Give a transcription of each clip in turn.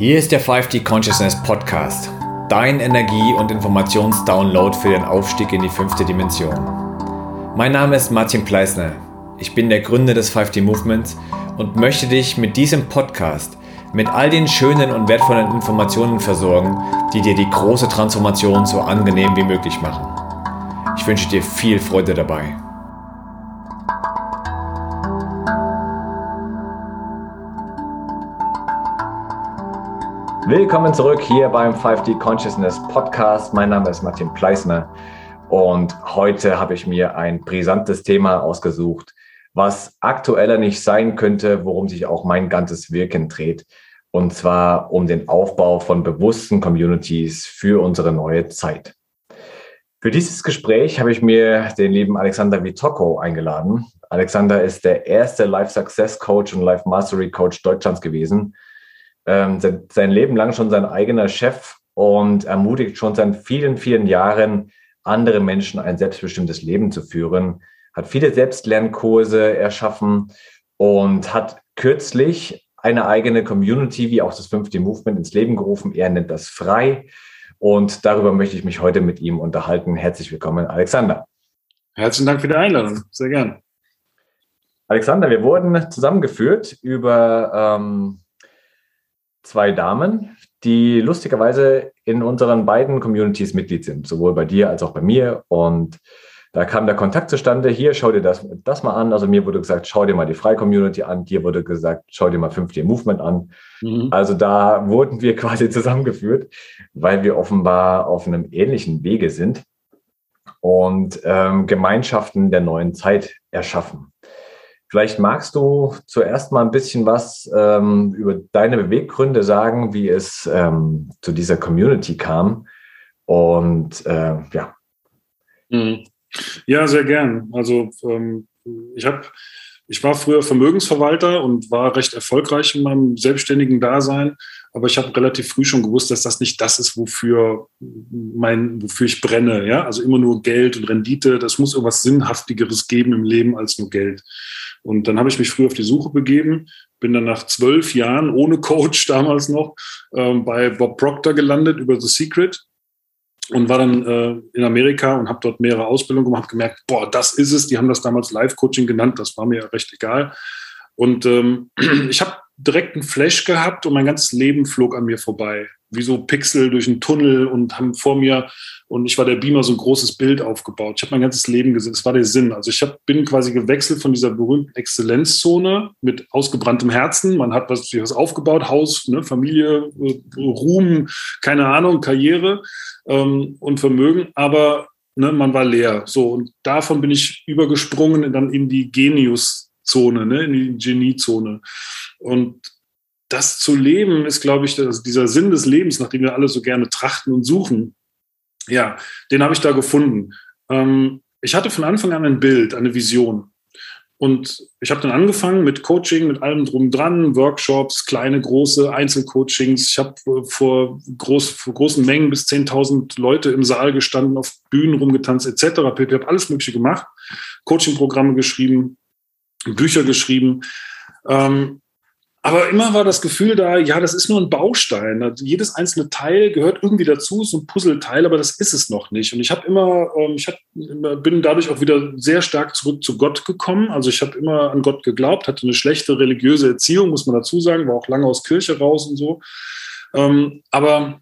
Hier ist der 5D-Consciousness-Podcast, dein Energie- und Informationsdownload für den Aufstieg in die 5. Dimension. Mein Name ist Martin Pleißner, ich bin der Gründer des 5D Movements und möchte dich mit diesem Podcast mit all den schönen und wertvollen Informationen versorgen, die dir die große Transformation so angenehm wie möglich machen. Ich wünsche dir viel Freude dabei. Willkommen zurück hier beim 5D Consciousness Podcast. Mein Name ist Martin Pleißner und heute habe ich mir ein brisantes Thema ausgesucht, was aktueller nicht sein könnte, worum sich auch mein ganzes Wirken dreht. Und zwar um den Aufbau von bewussten Communities für unsere neue Zeit. Für dieses Gespräch habe ich mir den lieben Alexander Witasek eingeladen. Alexander ist der erste Life Success Coach und Life Mastery Coach Deutschlands gewesen. Sein Leben lang schon sein eigener Chef und ermutigt schon seit vielen, vielen Jahren andere Menschen, ein selbstbestimmtes Leben zu führen, hat viele Selbstlernkurse erschaffen und hat kürzlich eine eigene Community, wie auch das 5D Movement, ins Leben gerufen. Er nennt das frei und darüber möchte ich mich heute mit ihm unterhalten. Herzlich willkommen, Alexander. Herzlichen Dank für die Einladung, sehr gern. Alexander, wir wurden zusammengeführt über zwei Damen, die lustigerweise in unseren beiden Communities Mitglied sind, sowohl bei dir als auch bei mir. Und da kam der Kontakt zustande. Hier, schau dir das mal an. Also mir wurde gesagt, schau dir mal die Frei-Community an. Dir wurde gesagt, schau dir mal 5D Movement an. Mhm. Also da wurden wir quasi zusammengeführt, weil wir offenbar auf einem ähnlichen Wege sind und Gemeinschaften der neuen Zeit erschaffen. Vielleicht magst du zuerst mal ein bisschen was über deine Beweggründe sagen, wie es zu dieser Community kam. Und ja. Ja, sehr gern. Also ich war früher Vermögensverwalter und war recht erfolgreich in meinem selbstständigen Dasein. Aber ich habe relativ früh schon gewusst, dass das nicht das ist, wofür ich brenne. Ja? Also immer nur Geld und Rendite. Das muss irgendwas Sinnhaftigeres geben im Leben als nur Geld. Und dann habe ich mich früh auf die Suche begeben, bin dann nach 12 Jahren ohne Coach damals noch bei Bob Proctor gelandet über The Secret und war dann in Amerika und habe dort mehrere Ausbildungen gemacht, habe gemerkt, boah, das ist es. Die haben das damals Live-Coaching genannt, das war mir recht egal. Und ich habe direkt einen Flash gehabt und mein ganzes Leben flog an mir vorbei. Wie so Pixel durch einen Tunnel und haben vor mir, und ich war der Beamer, so ein großes Bild aufgebaut. Ich habe mein ganzes Leben gesehen, das war der Sinn. Also bin quasi gewechselt von dieser berühmten Exzellenzzone mit ausgebranntem Herzen. Man hat was aufgebaut, Haus, ne, Familie, Ruhm, keine Ahnung, Karriere und Vermögen, aber ne, man war leer. So, und davon bin ich übergesprungen und dann in die Geniuszone, ne, in die Geniezone. Und das zu leben ist, glaube ich, dieser Sinn des Lebens, nach dem wir alle so gerne trachten und suchen. Ja, den habe ich da gefunden. Ich hatte von Anfang an ein Bild, eine Vision. Und ich habe dann angefangen mit Coaching, mit allem drum und dran, Workshops, kleine, große Einzelcoachings. Ich habe vor großen Mengen bis 10.000 Leute im Saal gestanden, auf Bühnen rumgetanzt etc. Ich habe alles Mögliche gemacht, Coachingprogramme geschrieben, Bücher geschrieben. Aber immer war das Gefühl da, ja, das ist nur ein Baustein. Jedes einzelne Teil gehört irgendwie dazu, so ein Puzzleteil, aber das ist es noch nicht. Und bin dadurch auch wieder sehr stark zurück zu Gott gekommen. Also ich habe immer an Gott geglaubt, hatte eine schlechte religiöse Erziehung, muss man dazu sagen, war auch lange aus Kirche raus und so. Aber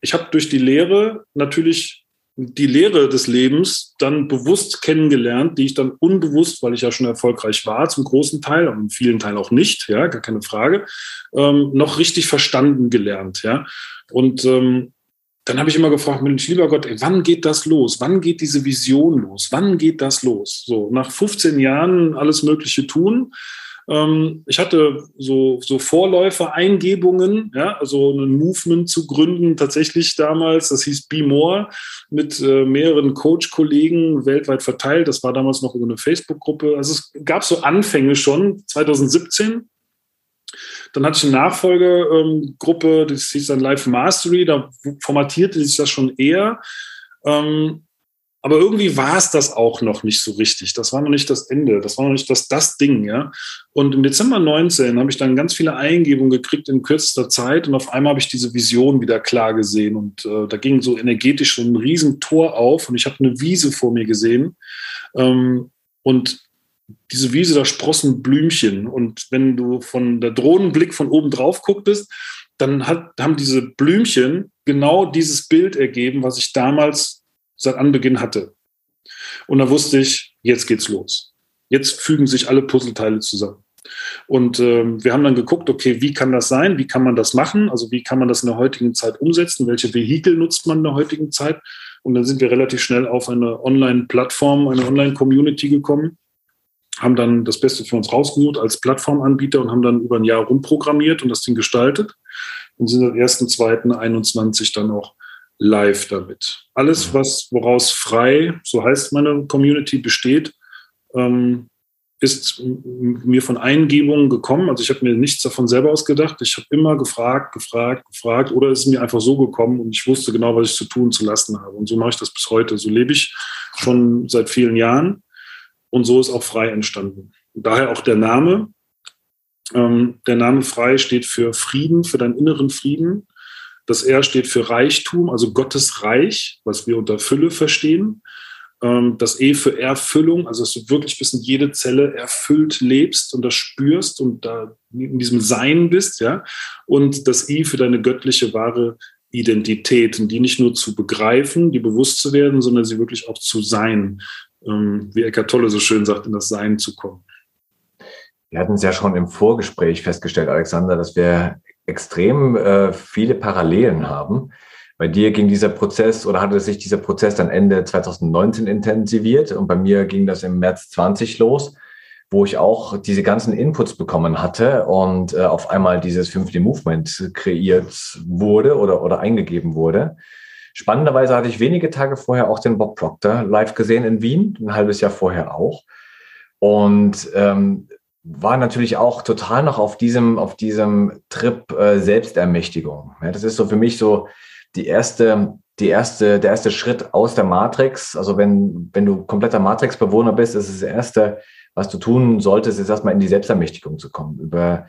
ich habe durch die Lehre natürlich die Lehre des Lebens dann bewusst kennengelernt, die ich dann unbewusst, weil ich ja schon erfolgreich war, zum großen Teil, aber in vielen Teilen auch nicht, ja, gar keine Frage, noch richtig verstanden gelernt, ja. Und dann habe ich immer gefragt, Mensch, lieber Gott, ey, wann geht das los? Wann geht diese Vision los? Wann geht das los? So, nach 15 Jahren alles Mögliche tun. Ich hatte so Vorläufer, Eingebungen, ja, also ein Movement zu gründen tatsächlich damals, das hieß Be More, mit mehreren Coach-Kollegen weltweit verteilt, das war damals noch über eine Facebook-Gruppe, also es gab so Anfänge schon, 2017, dann hatte ich eine Nachfolgegruppe, das hieß dann Life Mastery, da formatierte sich das schon eher, Aber irgendwie war es das auch noch nicht so richtig. Das war noch nicht das Ende. Das war noch nicht das Ding, ja. Und im Dezember 19 habe ich dann ganz viele Eingebungen gekriegt in kürzester Zeit. Und auf einmal habe ich diese Vision wieder klar gesehen. Und da ging so energetisch so ein Riesentor auf. Und ich habe eine Wiese vor mir gesehen. Und diese Wiese, da sprossen Blümchen. Und wenn du von der Drohnenblick von oben drauf gucktest, dann haben diese Blümchen genau dieses Bild ergeben, was ich damals seit Anbeginn hatte. Und da wusste ich, jetzt geht's los. Jetzt fügen sich alle Puzzleteile zusammen. Und wir haben dann geguckt, okay, wie kann das sein? Wie kann man das machen? Also wie kann man das in der heutigen Zeit umsetzen? Welche Vehikel nutzt man in der heutigen Zeit? Und dann sind wir relativ schnell auf eine Online-Plattform, eine Online-Community gekommen, haben dann das Beste für uns rausgesucht als Plattformanbieter und haben dann über ein Jahr rumprogrammiert und das Ding gestaltet und sind am 1.2.21 dann auch live damit. Alles, woraus frei, so heißt meine Community, besteht, ist mir von Eingebungen gekommen. Also ich habe mir nichts davon selber ausgedacht. Ich habe immer gefragt oder es ist mir einfach so gekommen und ich wusste genau, was ich zu tun, zu lassen habe. Und so mache ich das bis heute. So lebe ich schon seit vielen Jahren und so ist auch frei entstanden. Und daher auch der Name. Der Name frei steht für Frieden, für deinen inneren Frieden. Das R steht für Reichtum, also Gottes Reich, was wir unter Fülle verstehen. Das E für Erfüllung, also dass du wirklich bis in jede Zelle erfüllt lebst und das spürst und da in diesem Sein bist, ja. Und das I für deine göttliche, wahre Identität, die nicht nur zu begreifen, die bewusst zu werden, sondern sie wirklich auch zu sein, wie Eckhart Tolle so schön sagt, in das Sein zu kommen. Wir hatten es ja schon im Vorgespräch festgestellt, Alexander, dass wir extrem viele Parallelen haben. Bei dir ging dieser Prozess oder hatte sich dieser Prozess dann Ende 2019 intensiviert und bei mir ging das im März 20 los, wo ich auch diese ganzen Inputs bekommen hatte und auf einmal dieses 5D Movement kreiert wurde oder eingegeben wurde. Spannenderweise hatte ich wenige Tage vorher auch den Bob Proctor live gesehen in Wien, ein halbes Jahr vorher auch. Und war natürlich auch total noch auf diesem Trip Selbstermächtigung. Ja, das ist so für mich so der erste Schritt aus der Matrix. Also wenn du kompletter Matrix-Bewohner bist, ist es das Erste, was du tun solltest, ist erstmal in die Selbstermächtigung zu kommen, über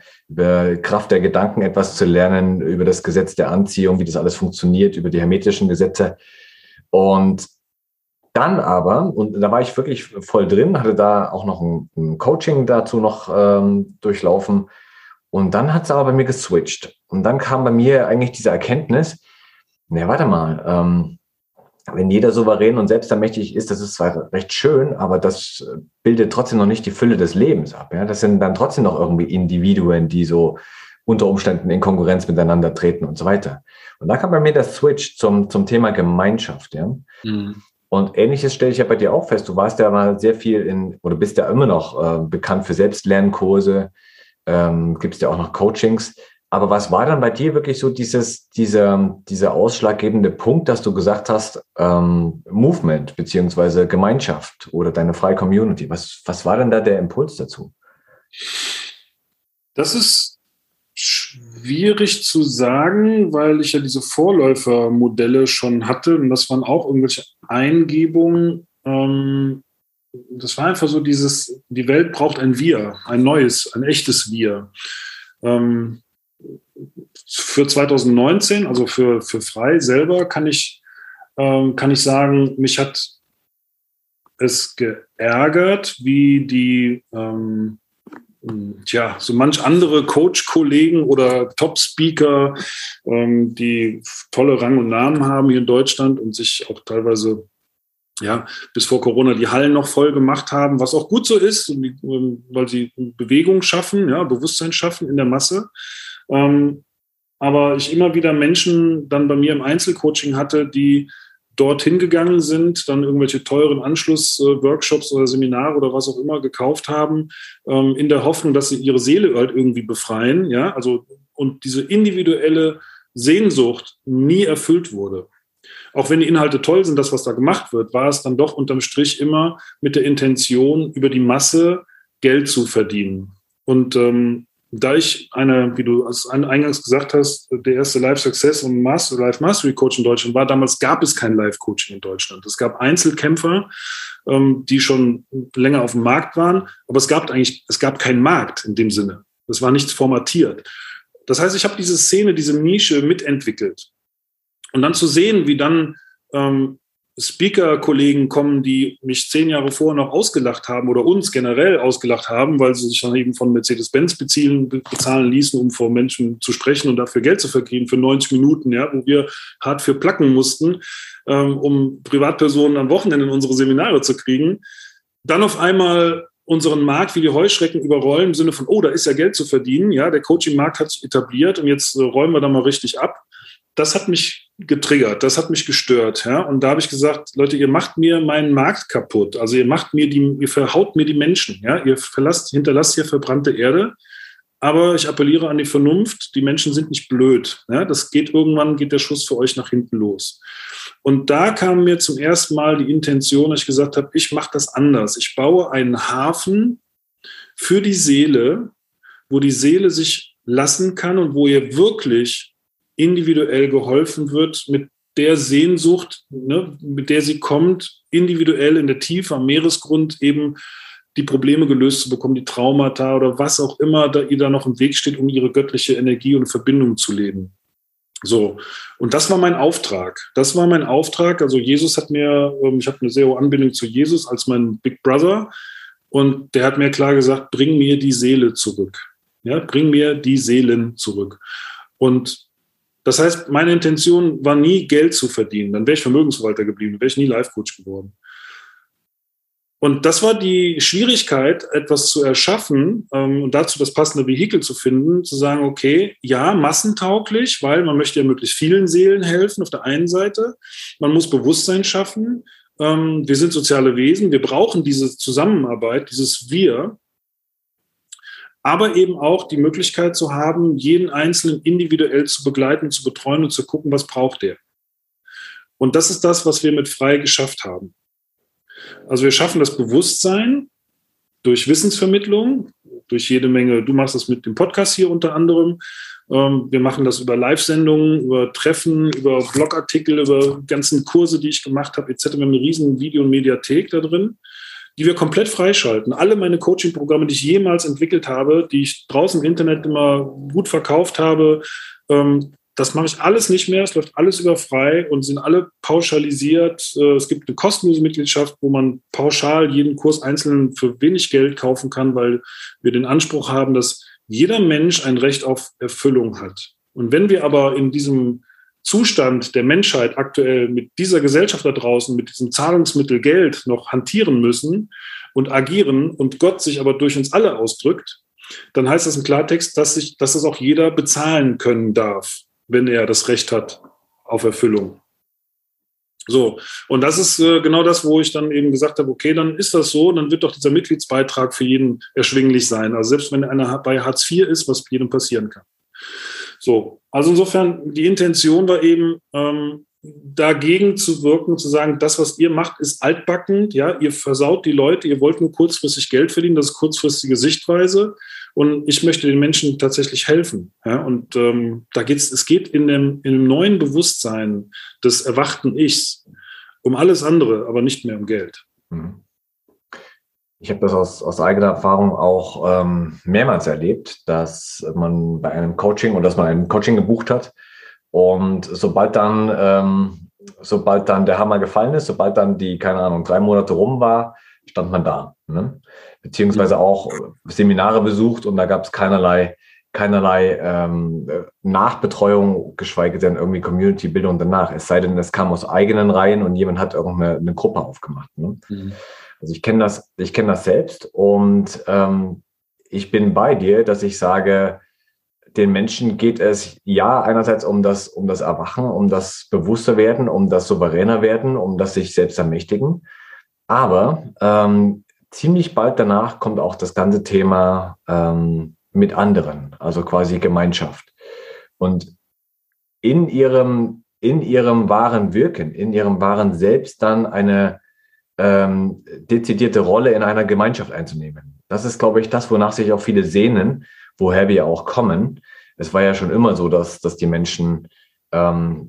Kraft der Gedanken etwas zu lernen, über das Gesetz der Anziehung, wie das alles funktioniert, über die hermetischen Gesetze. Und dann aber, und da war ich wirklich voll drin, hatte da auch noch ein Coaching dazu noch durchlaufen und dann hat es aber bei mir geswitcht. Und dann kam bei mir eigentlich diese Erkenntnis, na warte mal, wenn jeder souverän und selbstermächtig ist, das ist zwar recht schön, aber das bildet trotzdem noch nicht die Fülle des Lebens ab. Ja? Das sind dann trotzdem noch irgendwie Individuen, die so unter Umständen in Konkurrenz miteinander treten und so weiter. Und da kam bei mir der Switch zum Thema Gemeinschaft. Ja? Mhm. Und Ähnliches stelle ich ja bei dir auch fest. Du warst ja mal sehr viel oder bist ja immer noch bekannt für Selbstlernkurse, gibst ja auch noch Coachings. Aber was war dann bei dir wirklich so dieser ausschlaggebende Punkt, dass du gesagt hast, Movement beziehungsweise Gemeinschaft oder deine freie Community? Was war denn da der Impuls dazu? Das ist schwierig zu sagen, weil ich ja diese Vorläufermodelle schon hatte und das waren auch irgendwelche Eingebungen. Das war einfach so dieses, die Welt braucht ein Wir, ein neues, ein echtes Wir. Für 2019, also für frei selber, kann ich sagen, mich hat es geärgert, wie die so manch andere Coach-Kollegen oder Top-Speaker, die tolle Rang und Namen haben hier in Deutschland und sich auch teilweise bis vor Corona die Hallen noch voll gemacht haben, was auch gut so ist, weil sie Bewegung schaffen, Bewusstsein schaffen in der Masse. Aber ich immer wieder Menschen dann bei mir im Einzelcoaching hatte, die dorthin gegangen sind, dann irgendwelche teuren Anschlussworkshops oder Seminare oder was auch immer gekauft haben, in der Hoffnung, dass sie ihre Seele halt irgendwie befreien, und diese individuelle Sehnsucht nie erfüllt wurde. Auch wenn die Inhalte toll sind, das, was da gemacht wird, war es dann doch unterm Strich immer mit der Intention, über die Masse Geld zu verdienen. Und da ich eine, wie du eingangs gesagt hast, der erste Life Success und Life Mastery Coach in Deutschland war, damals gab es kein Life Coaching in Deutschland. Es gab Einzelkämpfer, die schon länger auf dem Markt waren, aber es gab keinen Markt in dem Sinne. Das war nichts formatiert. Das heißt, ich habe diese Szene, diese Nische mitentwickelt. Und dann zu sehen, wie dann Speaker-Kollegen kommen, die mich 10 Jahre vorher noch ausgelacht haben oder uns generell ausgelacht haben, weil sie sich dann eben von Mercedes-Benz bezahlen ließen, um vor Menschen zu sprechen und dafür Geld zu verdienen für 90 Minuten, ja, wo wir hart für placken mussten, um Privatpersonen am Wochenende in unsere Seminare zu kriegen. Dann auf einmal unseren Markt wie die Heuschrecken überrollen im Sinne von, oh, da ist ja Geld zu verdienen, ja, der Coaching-Markt hat sich etabliert und jetzt räumen wir da mal richtig ab. Das hat mich getriggert, das hat mich gestört, ja, und da habe ich gesagt, Leute, ihr macht mir meinen Markt kaputt, also ihr verhaut mir die Menschen, ja, ihr hinterlasst hier verbrannte Erde, aber ich appelliere an die Vernunft, die Menschen sind nicht blöd, ja, irgendwann geht der Schuss für euch nach hinten los. Und da kam mir zum ersten Mal die Intention, dass ich gesagt habe, ich mache das anders. Ich baue einen Hafen für die Seele, wo die Seele sich lassen kann und wo ihr wirklich individuell geholfen wird mit der Sehnsucht, ne, mit der sie kommt, individuell in der Tiefe am Meeresgrund eben die Probleme gelöst zu bekommen, die Traumata oder was auch immer da ihr da noch im Weg steht, um ihre göttliche Energie und Verbindung zu leben. So, und das war mein Auftrag. Also Jesus hat mir, ich habe eine sehr hohe Anbindung zu Jesus als mein Big Brother, und der hat mir klar gesagt, bring mir die Seele zurück. Ja, bring mir die Seelen zurück. Und das heißt, meine Intention war nie, Geld zu verdienen. Dann wäre ich Vermögensverwalter geblieben, dann wäre ich nie Life-Coach geworden. Und das war die Schwierigkeit, etwas zu erschaffen und dazu das passende Vehikel zu finden, zu sagen, okay, ja, massentauglich, weil man möchte ja möglichst vielen Seelen helfen auf der einen Seite. Man muss Bewusstsein schaffen. Wir sind soziale Wesen. Wir brauchen diese Zusammenarbeit, dieses Wir. Aber eben auch die Möglichkeit zu haben, jeden Einzelnen individuell zu begleiten, zu betreuen und zu gucken, was braucht der. Und das ist das, was wir mit Frei geschafft haben. Also wir schaffen das Bewusstsein durch Wissensvermittlung, durch jede Menge, du machst das mit dem Podcast hier unter anderem, wir machen das über Live-Sendungen, über Treffen, über Blogartikel, über ganzen Kurse, die ich gemacht habe, etc. Wir haben eine riesen Video- und Mediathek da drin, die wir komplett freischalten. Alle meine Coaching-Programme, die ich jemals entwickelt habe, die ich draußen im Internet immer gut verkauft habe, das mache ich alles nicht mehr, es läuft alles über Frei und sind alle pauschalisiert. Es gibt eine kostenlose Mitgliedschaft, wo man pauschal jeden Kurs einzeln für wenig Geld kaufen kann, weil wir den Anspruch haben, dass jeder Mensch ein Recht auf Erfüllung hat. Und wenn wir aber in diesem Zustand der Menschheit aktuell mit dieser Gesellschaft da draußen, mit diesem Zahlungsmittel Geld noch hantieren müssen und agieren und Gott sich aber durch uns alle ausdrückt, dann heißt das im Klartext, dass das auch jeder bezahlen können darf, wenn er das Recht hat auf Erfüllung. So, und das ist genau das, wo ich dann eben gesagt habe, okay, dann ist das so, dann wird doch dieser Mitgliedsbeitrag für jeden erschwinglich sein. Also selbst wenn einer bei Hartz IV ist, was jedem passieren kann. So, also insofern, die Intention war eben, dagegen zu wirken, zu sagen, das, was ihr macht, ist altbackend, ja, ihr versaut die Leute, ihr wollt nur kurzfristig Geld verdienen, das ist kurzfristige Sichtweise. Und ich möchte den Menschen tatsächlich helfen. Ja? Und es geht in dem neuen Bewusstsein des erwachten Ichs um alles andere, aber nicht mehr um Geld. Ich habe das aus eigener Erfahrung auch mehrmals erlebt, dass man bei einem Coaching oder dass man ein Coaching gebucht hat und sobald dann der Hammer gefallen ist, sobald dann die, keine Ahnung, 3 Monate rum war, stand man da, ne? Beziehungsweise auch Seminare besucht und da gab es keinerlei Nachbetreuung, geschweige denn irgendwie Community-Bildung danach. Es sei denn, es kam aus eigenen Reihen und jemand hat irgendeine Gruppe aufgemacht, ne? Mhm. Also ich kenne das selbst und ich bin bei dir, dass ich sage, den Menschen geht es ja einerseits um das Erwachen, um das Bewussterwerden, um das Souveränerwerden, um das sich selbst ermächtigen. Aber ziemlich bald danach kommt auch das ganze Thema mit anderen, also quasi Gemeinschaft. Und in ihrem wahren Wirken, in ihrem wahren Selbst dann eine dezidierte Rolle in einer Gemeinschaft einzunehmen. Das ist, glaube ich, das, wonach sich auch viele sehnen woher wir ja auch kommen. Es war ja schon immer so, dass die Menschen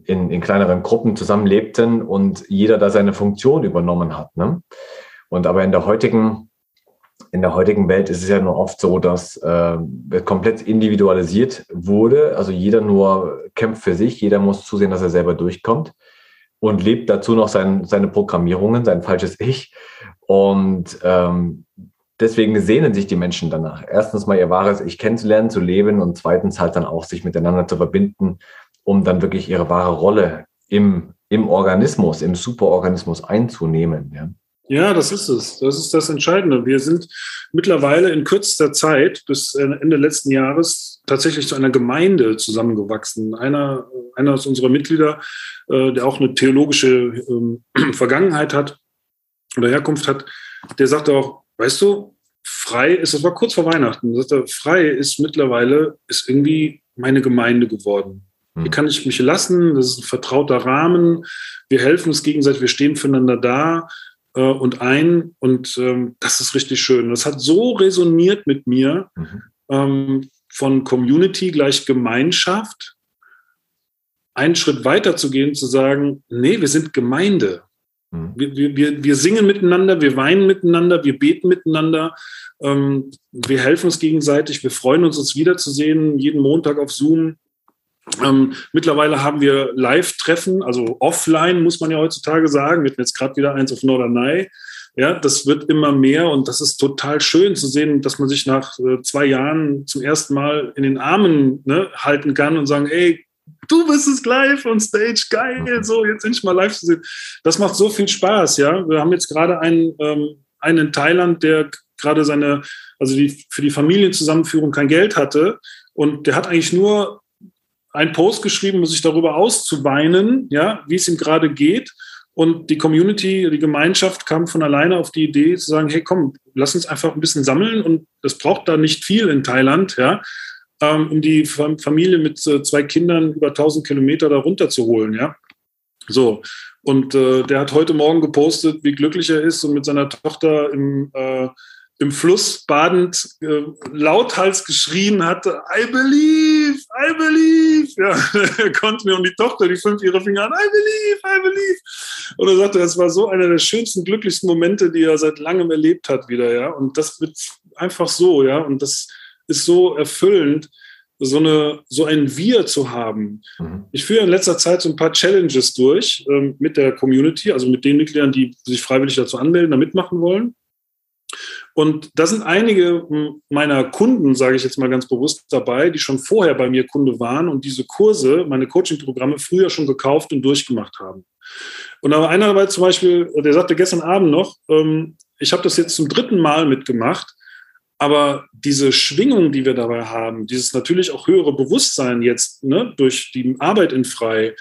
in kleineren Gruppen zusammenlebten und jeder da seine Funktion übernommen hat, ne? Und aber in der heutigen Welt ist es ja nur oft so, dass komplett individualisiert wurde. Also jeder nur kämpft für sich, jeder muss zusehen, dass er selber durchkommt und lebt dazu noch seine Programmierungen, sein falsches Ich. Und deswegen sehnen sich die Menschen danach. Erstens mal ihr wahres Ich kennenzulernen, zu leben und zweitens halt dann auch sich miteinander zu verbinden, um dann wirklich ihre wahre Rolle im Organismus, im Superorganismus einzunehmen, ja. Ja, das ist es. Das ist das Entscheidende. Wir sind mittlerweile in kürzester Zeit bis Ende letzten Jahres tatsächlich zu einer Gemeinde zusammengewachsen. Einer aus unserer Mitglieder, der auch eine theologische Vergangenheit hat oder Herkunft hat, der sagte auch, weißt du, frei ist, das war kurz vor Weihnachten, sagte, frei ist mittlerweile, ist irgendwie meine Gemeinde geworden. Hier kann ich mich lassen, das ist ein vertrauter Rahmen, wir helfen uns gegenseitig, wir stehen füreinander da, und das ist richtig schön. Das hat so resoniert mit mir, von Community gleich Gemeinschaft, einen Schritt weiter zu gehen, zu sagen, nee, wir sind Gemeinde. Mhm. Wir singen miteinander, wir weinen miteinander, wir beten miteinander, wir helfen uns gegenseitig, wir freuen uns wiederzusehen, jeden Montag auf Zoom. Mittlerweile haben wir Live-Treffen, also offline, muss man ja heutzutage sagen. Wir hatten jetzt gerade wieder eins auf Norderney. Ja, das wird immer mehr und das ist total schön zu sehen, dass man sich nach 2 Jahren zum ersten Mal in den Armen, ne, halten kann und sagen, ey, du bist es live on stage, geil, so, jetzt endlich mal live zu sehen. Das macht so viel Spaß, ja. Wir haben jetzt gerade einen in Thailand, der gerade für die Familienzusammenführung kein Geld hatte und der hat eigentlich nur einen Post geschrieben, um sich darüber auszuweinen, ja, wie es ihm gerade geht. Und die Community, die Gemeinschaft kam von alleine auf die Idee zu sagen, hey, komm, lass uns einfach ein bisschen sammeln. Und das braucht da nicht viel in Thailand, ja, um die Familie mit 2 Kindern über 1000 Kilometer da runterzuholen, ja. So. Und der hat heute Morgen gepostet, wie glücklich er ist und mit seiner Tochter im Fluss badend lauthals geschrien hatte, I believe, I believe. Ja, er konnte mir, und die Tochter, die 5 ihre Finger an, I believe, I believe. Und er sagte, das war so einer der schönsten, glücklichsten Momente, die er seit langem erlebt hat wieder, ja. Und das wird einfach so, ja. Und das ist so erfüllend, so ein Wir zu haben. Mhm. Ich führe in letzter Zeit so ein paar Challenges durch mit der Community, also mit den Mitgliedern, die sich freiwillig dazu anmelden, da mitmachen wollen. Und da sind einige meiner Kunden, sage ich jetzt mal ganz bewusst, dabei, die schon vorher bei mir Kunde waren und diese Kurse, meine Coaching-Programme früher schon gekauft und durchgemacht haben. Und da war einer dabei zum Beispiel, der sagte gestern Abend noch, ich habe das jetzt zum 3. Mal mitgemacht, aber diese Schwingung, die wir dabei haben, dieses natürlich auch höhere Bewusstsein jetzt, ne, durch die Arbeit in Frei,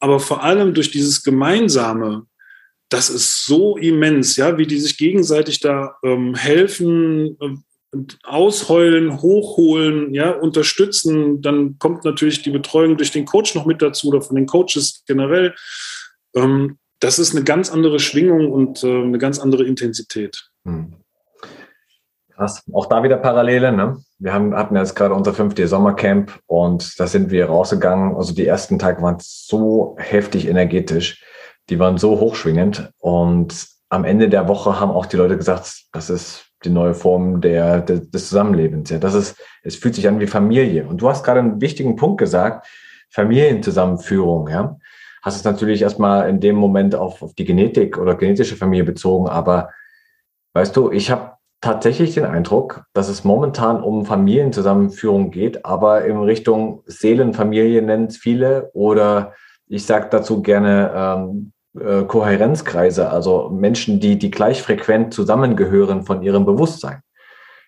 aber vor allem durch dieses Gemeinsame, das ist so immens, ja, wie die sich gegenseitig da helfen, ausheulen, hochholen, ja, unterstützen. Dann kommt natürlich die Betreuung durch den Coach noch mit dazu oder von den Coaches generell. Das ist eine ganz andere Schwingung und eine ganz andere Intensität. Hm. Krass. Auch da wieder Parallele, ne? Wir hatten jetzt gerade unser 5D-Sommercamp und da sind wir rausgegangen. Also die ersten Tage waren so heftig energetisch. Die waren so hochschwingend und am Ende der Woche haben auch die Leute gesagt, das ist die neue Form des Zusammenlebens. Ja, es fühlt sich an wie Familie. Und du hast gerade einen wichtigen Punkt gesagt, Familienzusammenführung. Ja, hast es natürlich erstmal in dem Moment auf die Genetik oder genetische Familie bezogen. Aber weißt du, ich habe tatsächlich den Eindruck, dass es momentan um Familienzusammenführung geht, aber in Richtung Seelenfamilie nennen es viele oder ich sage dazu gerne Kohärenzkreise, also Menschen, die gleichfrequent zusammengehören von ihrem Bewusstsein.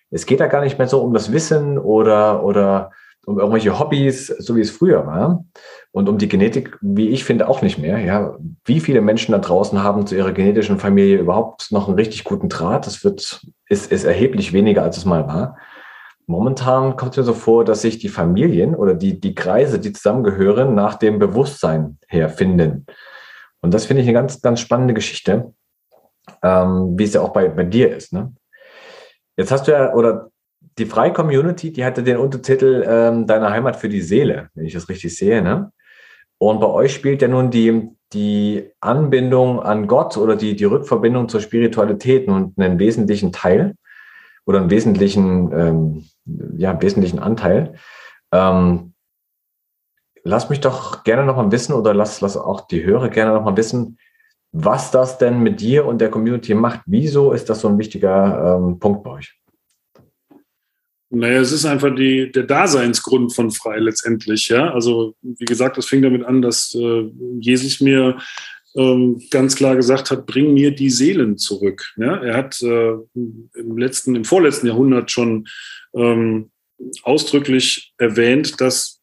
Es geht da gar nicht mehr so um das Wissen oder um irgendwelche Hobbys, so wie es früher war. Und um die Genetik, wie ich finde, auch nicht mehr. Ja, wie viele Menschen da draußen haben zu ihrer genetischen Familie überhaupt noch einen richtig guten Draht? Das ist erheblich weniger, als es mal war. Momentan kommt es mir so vor, dass sich die Familien oder die Kreise, die zusammengehören, nach dem Bewusstsein her finden. Und das finde ich eine ganz, ganz spannende Geschichte, wie es ja auch bei dir ist. Ne? Jetzt hast du ja, oder Die freie Community, die hatte den Untertitel Deine Heimat für die Seele, wenn ich das richtig sehe, ne? Und bei euch spielt ja nun die Anbindung an Gott oder die Rückverbindung zur Spiritualität nun einen wesentlichen Teil oder einen wesentlichen, wesentlichen Anteil. Lass mich doch gerne nochmal wissen oder lass auch die Hörer gerne nochmal wissen, was das denn mit dir und der Community macht. Wieso ist das so ein wichtiger Punkt bei euch? Naja, es ist einfach der Daseinsgrund von frei letztendlich. Ja? Also wie gesagt, es fing damit an, dass Jesus mir ganz klar gesagt hat, bring mir die Seelen zurück. Ja? Er hat im vorletzten Jahrhundert schon ausdrücklich erwähnt, dass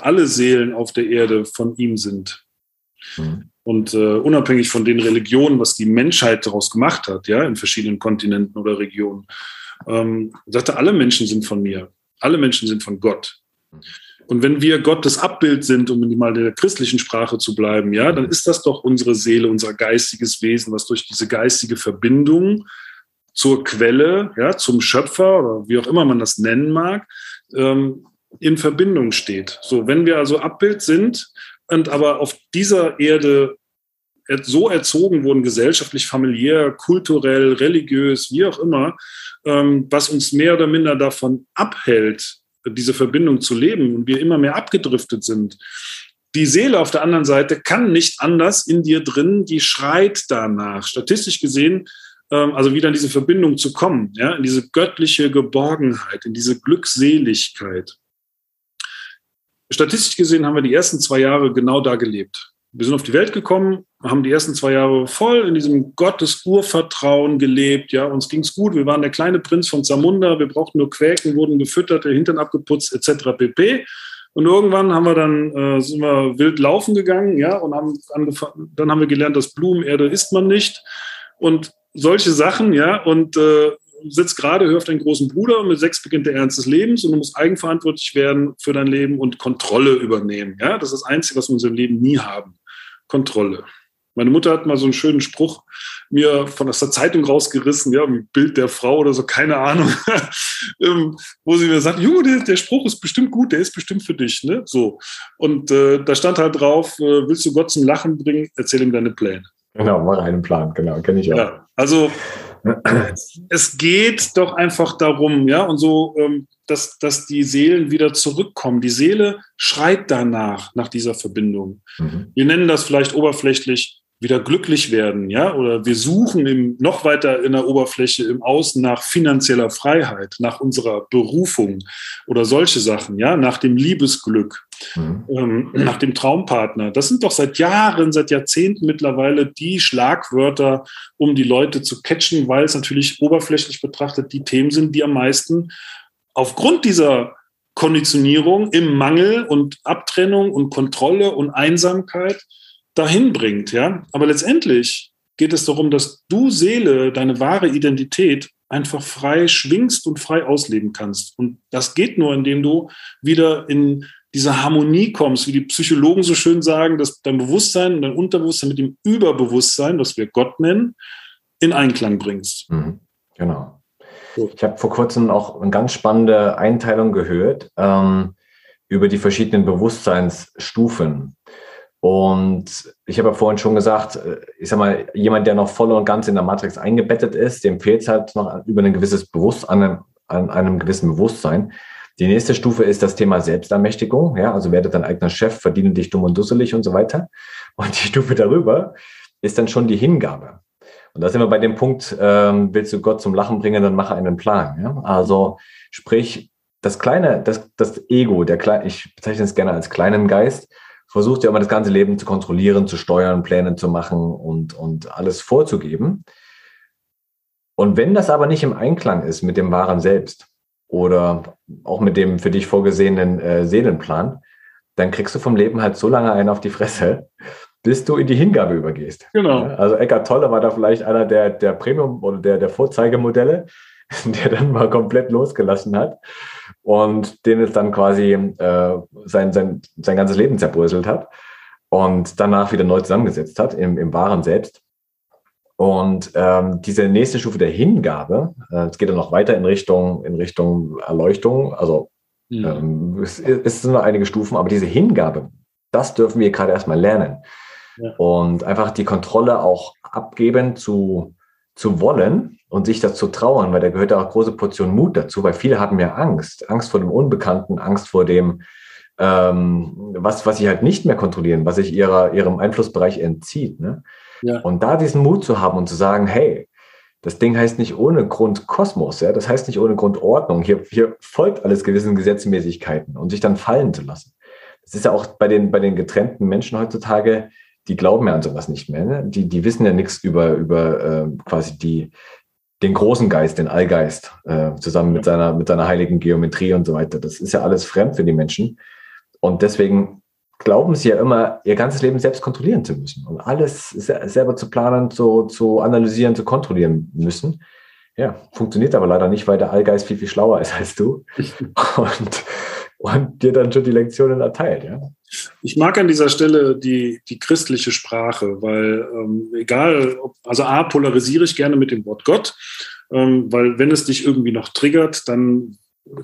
alle Seelen auf der Erde von ihm sind. Mhm. Und unabhängig von den Religionen, was die Menschheit daraus gemacht hat, ja, in verschiedenen Kontinenten oder Regionen, sagte, alle Menschen sind von mir, alle Menschen sind von Gott. Und wenn wir Gottes Abbild sind, um mal in der christlichen Sprache zu bleiben, ja, dann ist das doch unsere Seele, unser geistiges Wesen, was durch diese geistige Verbindung zur Quelle, ja, zum Schöpfer oder wie auch immer man das nennen mag, in Verbindung steht. So, wenn wir also Abbild sind und aber auf dieser Erde so erzogen wurden, gesellschaftlich, familiär, kulturell, religiös, wie auch immer, was uns mehr oder minder davon abhält, diese Verbindung zu leben und wir immer mehr abgedriftet sind. Die Seele auf der anderen Seite kann nicht anders, in dir drin, die schreit danach. Statistisch gesehen, also wieder in diese Verbindung zu kommen, ja, in diese göttliche Geborgenheit, in diese Glückseligkeit. Statistisch gesehen haben wir die ersten 2 Jahre genau da gelebt. Wir sind auf die Welt gekommen, haben die ersten 2 Jahre voll in diesem Gottes-Urvertrauen gelebt. Ja, uns ging es gut, wir waren der kleine Prinz von Zamunda, wir brauchten nur quäken, wurden gefüttert, der Hintern abgeputzt etc. pp. Und irgendwann haben wir dann sind wir wild laufen gegangen, ja, und haben angefangen. Dann haben wir gelernt, dass Blumenerde isst man nicht und solche Sachen, ja, und sitzt gerade, hör auf deinen großen Bruder und mit 6 beginnt der Ernst des Lebens und du musst eigenverantwortlich werden für dein Leben und Kontrolle übernehmen. Ja? Das ist das Einzige, was wir in unserem Leben nie haben. Kontrolle. Meine Mutter hat mal so einen schönen Spruch mir aus der Zeitung rausgerissen, ja, ein Bild der Frau oder so, keine Ahnung, wo sie mir sagt, Junge, der Spruch ist bestimmt gut, der ist bestimmt für dich. Ne? So. Und da stand halt drauf, willst du Gott zum Lachen bringen, erzähl ihm deine Pläne. Genau, mach einen Plan, genau, kenne ich auch. Ja, also es geht doch einfach darum, ja, und so, dass die Seelen wieder zurückkommen. Die Seele schreit danach, nach dieser Verbindung. Mhm. Wir nennen das vielleicht oberflächlich wieder glücklich werden, ja, oder wir suchen noch weiter in der Oberfläche im Außen nach finanzieller Freiheit, nach unserer Berufung oder solche Sachen, ja, nach dem Liebesglück, mhm, nach dem Traumpartner. Das sind doch seit Jahren, seit Jahrzehnten mittlerweile die Schlagwörter, um die Leute zu catchen, weil es natürlich oberflächlich betrachtet die Themen sind, die am meisten aufgrund dieser Konditionierung im Mangel und Abtrennung und Kontrolle und Einsamkeit dahin bringt, ja. Aber letztendlich geht es darum, dass du, Seele, deine wahre Identität einfach frei schwingst und frei ausleben kannst. Und das geht nur, indem du wieder in diese Harmonie kommst, wie die Psychologen so schön sagen, dass dein Bewusstsein und dein Unterbewusstsein mit dem Überbewusstsein, was wir Gott nennen, in Einklang bringst. Mhm, genau. So. Ich habe vor kurzem auch eine ganz spannende Einteilung gehört über die verschiedenen Bewusstseinsstufen. Und ich habe ja vorhin schon gesagt, ich sag mal, jemand, der noch voll und ganz in der Matrix eingebettet ist, dem fehlt es halt noch über ein gewisses Bewusstsein, an einem gewissen Bewusstsein. Die nächste Stufe ist das Thema Selbstermächtigung, ja, also werde dein eigener Chef, verdiene dich dumm und dusselig und so weiter. Und die Stufe darüber ist dann schon die Hingabe. Und da sind wir bei dem Punkt, willst du Gott zum Lachen bringen, dann mache einen Plan. Ja? Also sprich, das Ego, ich bezeichne es gerne als kleinen Geist, versucht ja immer das ganze Leben zu kontrollieren, zu steuern, Pläne zu machen und alles vorzugeben. Und wenn das aber nicht im Einklang ist mit dem wahren Selbst oder auch mit dem für dich vorgesehenen Seelenplan, dann kriegst du vom Leben halt so lange einen auf die Fresse, bis du in die Hingabe übergehst. Genau. Also Eckhart Tolle war da vielleicht einer der Premium- oder der Vorzeigemodelle, der dann mal komplett losgelassen hat und den es dann quasi sein ganzes Leben zerbröselt hat und danach wieder neu zusammengesetzt hat im wahren Selbst. Und diese nächste Stufe der Hingabe, es geht dann noch weiter in Richtung Erleuchtung, also es sind noch einige Stufen, aber diese Hingabe, das dürfen wir gerade erstmal lernen. Ja. Und einfach die Kontrolle auch abgeben zu wollen und sich das zu trauen, weil da gehört auch große Portion Mut dazu, weil viele haben ja Angst. Angst vor dem Unbekannten, Angst vor dem, was ich halt nicht mehr kontrollieren, was sich ihrem Einflussbereich entzieht, ne? Ja. Und da diesen Mut zu haben und zu sagen, hey, das Ding heißt nicht ohne Grund Kosmos, ja? Das heißt nicht ohne Grund Ordnung. Hier folgt alles gewissen Gesetzmäßigkeiten und sich dann fallen zu lassen. Das ist ja auch bei den getrennten Menschen heutzutage, die glauben ja an sowas nicht mehr, ne? Die wissen ja nichts über quasi den großen Geist, den Allgeist, zusammen mit seiner heiligen Geometrie und so weiter. Das ist ja alles fremd für die Menschen. Und deswegen glauben sie ja immer, ihr ganzes Leben selbst kontrollieren zu müssen und alles selber zu planen, zu analysieren, zu kontrollieren müssen. Ja, funktioniert aber leider nicht, weil der Allgeist viel, viel schlauer ist als du und dir dann schon die Lektionen erteilt. Ja? Ich mag an dieser Stelle die christliche Sprache, weil A, polarisiere ich gerne mit dem Wort Gott, weil wenn es dich irgendwie noch triggert, dann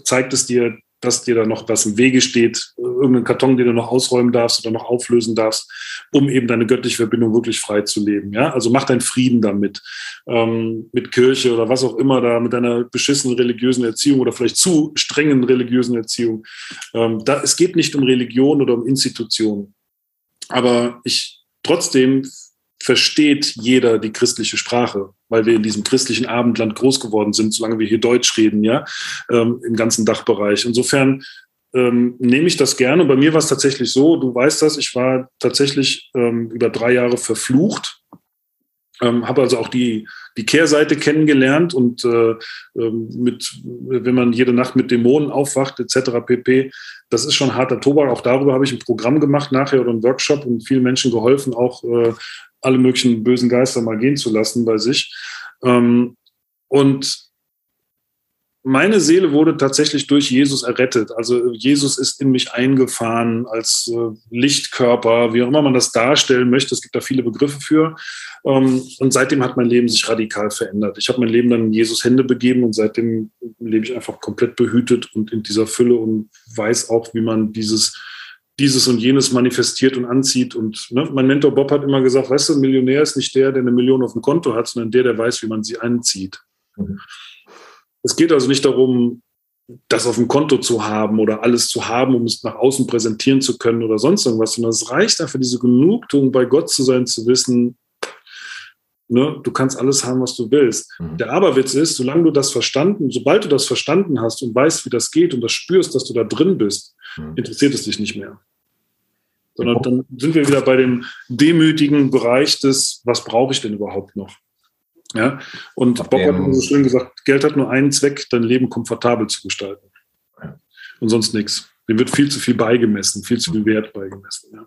zeigt es dir, dass dir da noch was im Wege steht, irgendeinen Karton, den du noch ausräumen darfst oder noch auflösen darfst, um eben deine göttliche Verbindung wirklich frei zu leben. Ja? Also mach deinen Frieden damit, mit Kirche oder was auch immer, da mit deiner beschissenen religiösen Erziehung oder vielleicht zu strengen religiösen Erziehung. Es geht nicht um Religion oder um Institutionen. Aber trotzdem versteht jeder die christliche Sprache, weil wir in diesem christlichen Abendland groß geworden sind, solange wir hier Deutsch reden, ja, im ganzen Dachbereich. Insofern nehme ich das gerne. Und bei mir war es tatsächlich so, du weißt das, ich war tatsächlich über 3 Jahre verflucht, habe also auch die Kehrseite kennengelernt und wenn man jede Nacht mit Dämonen aufwacht etc. pp., das ist schon harter Tobak. Auch darüber habe ich ein Programm gemacht nachher oder einen Workshop und vielen Menschen geholfen, auch alle möglichen bösen Geister mal gehen zu lassen bei sich. Und meine Seele wurde tatsächlich durch Jesus errettet. Also Jesus ist in mich eingefahren als Lichtkörper, wie auch immer man das darstellen möchte. Es gibt da viele Begriffe für. Und seitdem hat mein Leben sich radikal verändert. Ich habe mein Leben dann in Jesus Hände begeben und seitdem lebe ich einfach komplett behütet und in dieser Fülle und weiß auch, wie man dieses und jenes manifestiert und anzieht. Und ne, mein Mentor Bob hat immer gesagt, weißt du, ein Millionär ist nicht der, der 1 Million auf dem Konto hat, sondern der weiß, wie man sie anzieht. Mhm. Es geht also nicht darum, das auf dem Konto zu haben oder alles zu haben, um es nach außen präsentieren zu können oder sonst irgendwas, sondern es reicht einfach, diese Genugtuung bei Gott zu sein, zu wissen, ne, du kannst alles haben, was du willst. Mhm. Der Aberwitz ist, sobald du das verstanden hast und weißt, wie das geht und das spürst, dass du da drin bist, interessiert es dich nicht mehr. Sondern dann sind wir wieder bei dem demütigen Bereich des, was brauche ich denn überhaupt noch? Ja? Und Bob hat immer so schön gesagt, Geld hat nur einen Zweck, dein Leben komfortabel zu gestalten. Ja. Und sonst nichts. Dem wird viel zu viel beigemessen, viel zu viel Wert beigemessen. Ja.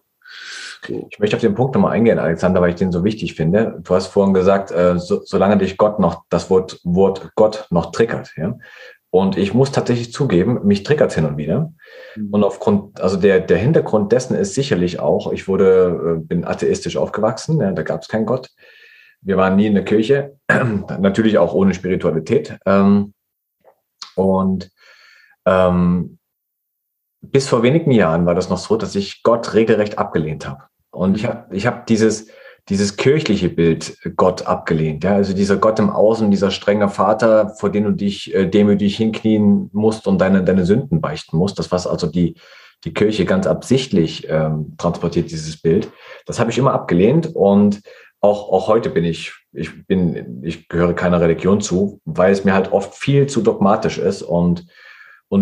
So. Ich möchte auf den Punkt nochmal eingehen, Alexander, weil ich den so wichtig finde. Du hast vorhin gesagt, solange dich das Wort Gott noch triggert, ja? Und ich muss tatsächlich zugeben, mich triggert es hin und wieder. Und der Hintergrund dessen ist sicherlich auch, bin atheistisch aufgewachsen, ja, da gab es keinen Gott. Wir waren nie in der Kirche, natürlich auch ohne Spiritualität. Bis vor wenigen Jahren war das noch so, dass ich Gott regelrecht abgelehnt habe. Und ich habe dieses kirchliche Bild Gott abgelehnt. Ja? Also dieser Gott im Außen, dieser strenge Vater, vor dem du dich demütig hinknien musst und deine Sünden beichten musst. Das, was also die Kirche ganz absichtlich transportiert, dieses Bild, das habe ich immer abgelehnt. Und auch heute ich gehöre keiner Religion zu, weil es mir halt oft viel zu dogmatisch ist und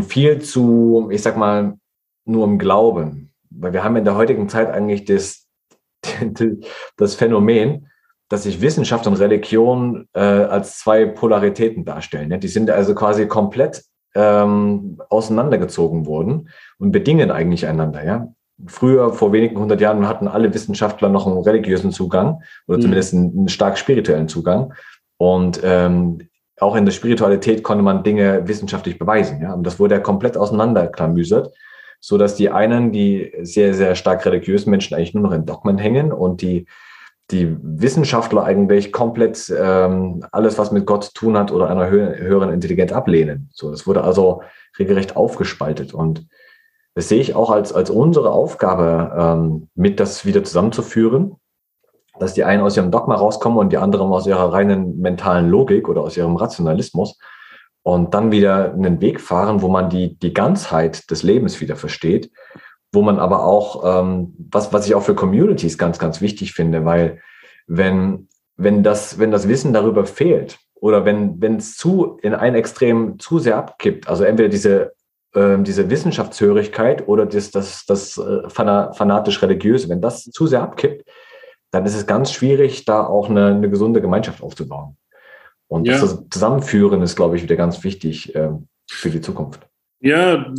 viel zu, ich sag mal, nur im Glauben. Weil wir haben in der heutigen Zeit eigentlich das Phänomen, dass sich Wissenschaft und Religion als zwei Polaritäten darstellen. Ne? Die sind also quasi komplett auseinandergezogen worden und bedingen eigentlich einander. Ja? Früher, vor wenigen 100 Jahren, hatten alle Wissenschaftler noch einen religiösen Zugang oder zumindest einen stark spirituellen Zugang. Und auch in der Spiritualität konnte man Dinge wissenschaftlich beweisen. Ja? Und das wurde ja komplett auseinanderklamüsert, sodass die einen, die sehr, sehr stark religiösen Menschen, eigentlich nur noch in Dogmen hängen und die die Wissenschaftler eigentlich komplett alles, was mit Gott zu tun hat oder einer höheren Intelligenz ablehnen. So, das wurde also regelrecht aufgespaltet. Und das sehe ich auch als unsere Aufgabe, mit das wieder zusammenzuführen, dass die einen aus ihrem Dogma rauskommen und die anderen aus ihrer reinen mentalen Logik oder aus ihrem Rationalismus und dann wieder einen Weg fahren, wo man die Ganzheit des Lebens wieder versteht, wo man aber auch, was ich auch für Communities ganz, ganz wichtig finde, weil wenn das Wissen darüber fehlt oder wenn es in ein Extrem zu sehr abkippt, also entweder diese Wissenschaftshörigkeit oder das fanatisch-religiöse, wenn das zu sehr abkippt, dann ist es ganz schwierig, da auch eine gesunde Gemeinschaft aufzubauen. Und ja, das Zusammenführen ist, glaube ich, wieder ganz wichtig für die Zukunft. Ja,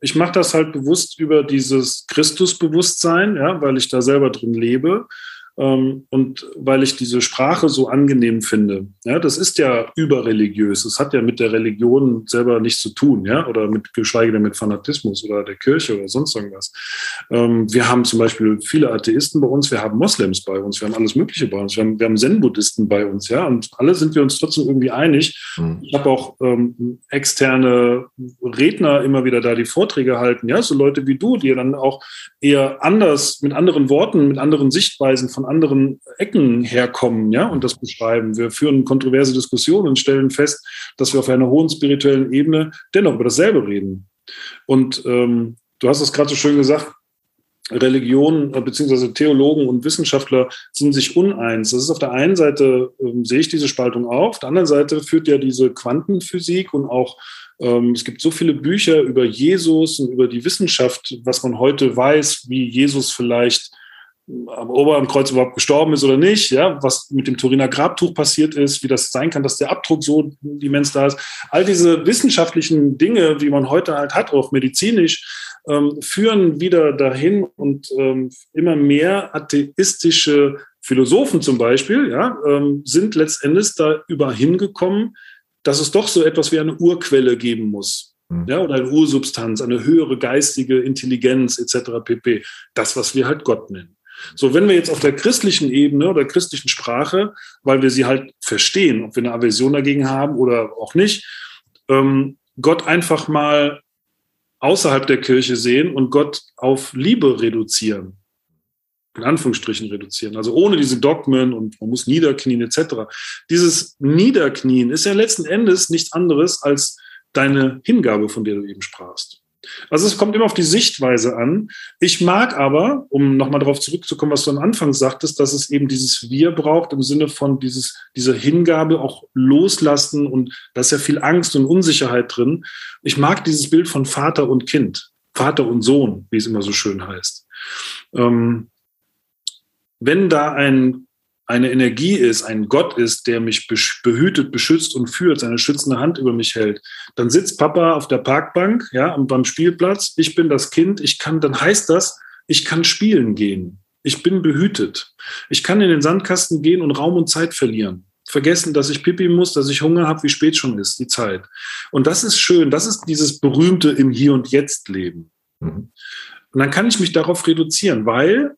ich mache das halt bewusst über dieses Christusbewusstsein, ja, weil ich da selber drin lebe und weil ich diese Sprache so angenehm finde. Ja, das ist ja überreligiös. Das hat ja mit der Religion selber nichts zu tun, ja, oder geschweige denn mit Fanatismus oder der Kirche oder sonst irgendwas. Wir haben zum Beispiel viele Atheisten bei uns, wir haben Moslems bei uns, wir haben alles Mögliche bei uns, wir haben Zen-Buddhisten bei uns, ja, und alle sind wir uns trotzdem irgendwie einig. Ich habe auch externe Redner immer wieder da, die Vorträge halten, ja, so Leute wie du, die dann auch eher anders, mit anderen Worten, mit anderen Sichtweisen von anderen Ecken herkommen, ja, und das beschreiben. Wir führen kontroverse Diskussionen und stellen fest, dass wir auf einer hohen spirituellen Ebene dennoch über dasselbe reden. Und du hast es gerade so schön gesagt, Religion bzw. Theologen und Wissenschaftler sind sich uneins. Das ist auf der einen Seite, sehe ich diese Spaltung auch, auf der anderen Seite führt ja diese Quantenphysik und auch es gibt so viele Bücher über Jesus und über die Wissenschaft, was man heute weiß, wie Jesus vielleicht am Kreuz überhaupt gestorben ist oder nicht, ja, was mit dem Turiner Grabtuch passiert ist, wie das sein kann, dass der Abdruck so immens da ist. All diese wissenschaftlichen Dinge, wie man heute halt hat, auch medizinisch, führen wieder dahin und immer mehr atheistische Philosophen zum Beispiel, ja, sind letztendlich da überhin gekommen, dass es doch so etwas wie eine Urquelle geben muss. Ja, oder eine Ursubstanz, eine höhere geistige Intelligenz etc. pp. Das, was wir halt Gott nennen. So, wenn wir jetzt auf der christlichen Ebene oder christlichen Sprache, weil wir sie halt verstehen, ob wir eine Aversion dagegen haben oder auch nicht, Gott einfach mal außerhalb der Kirche sehen und Gott auf Liebe reduzieren. In Anführungsstrichen reduzieren, also ohne diese Dogmen und man muss niederknien etc. Dieses Niederknien ist ja letzten Endes nichts anderes als deine Hingabe, von der du eben sprachst. Also es kommt immer auf die Sichtweise an. Ich mag aber, um nochmal darauf zurückzukommen, was du am Anfang sagtest, dass es eben dieses Wir braucht, im Sinne von dieser Hingabe auch loslassen, und da ist ja viel Angst und Unsicherheit drin. Ich mag dieses Bild von Vater und Kind, Vater und Sohn, wie es immer so schön heißt. Wenn da eine Energie ist, ein Gott ist, der mich behütet, beschützt und führt, seine schützende Hand über mich hält, dann sitzt Papa auf der Parkbank, ja, beim Spielplatz, ich bin das Kind, dann heißt das, ich kann spielen gehen, ich bin behütet, ich kann in den Sandkasten gehen und Raum und Zeit verlieren, vergessen, dass ich Pipi muss, dass ich Hunger habe, wie spät schon ist, die Zeit. Und das ist schön, das ist dieses berühmte im Hier und Jetzt Leben. Und dann kann ich mich darauf reduzieren, weil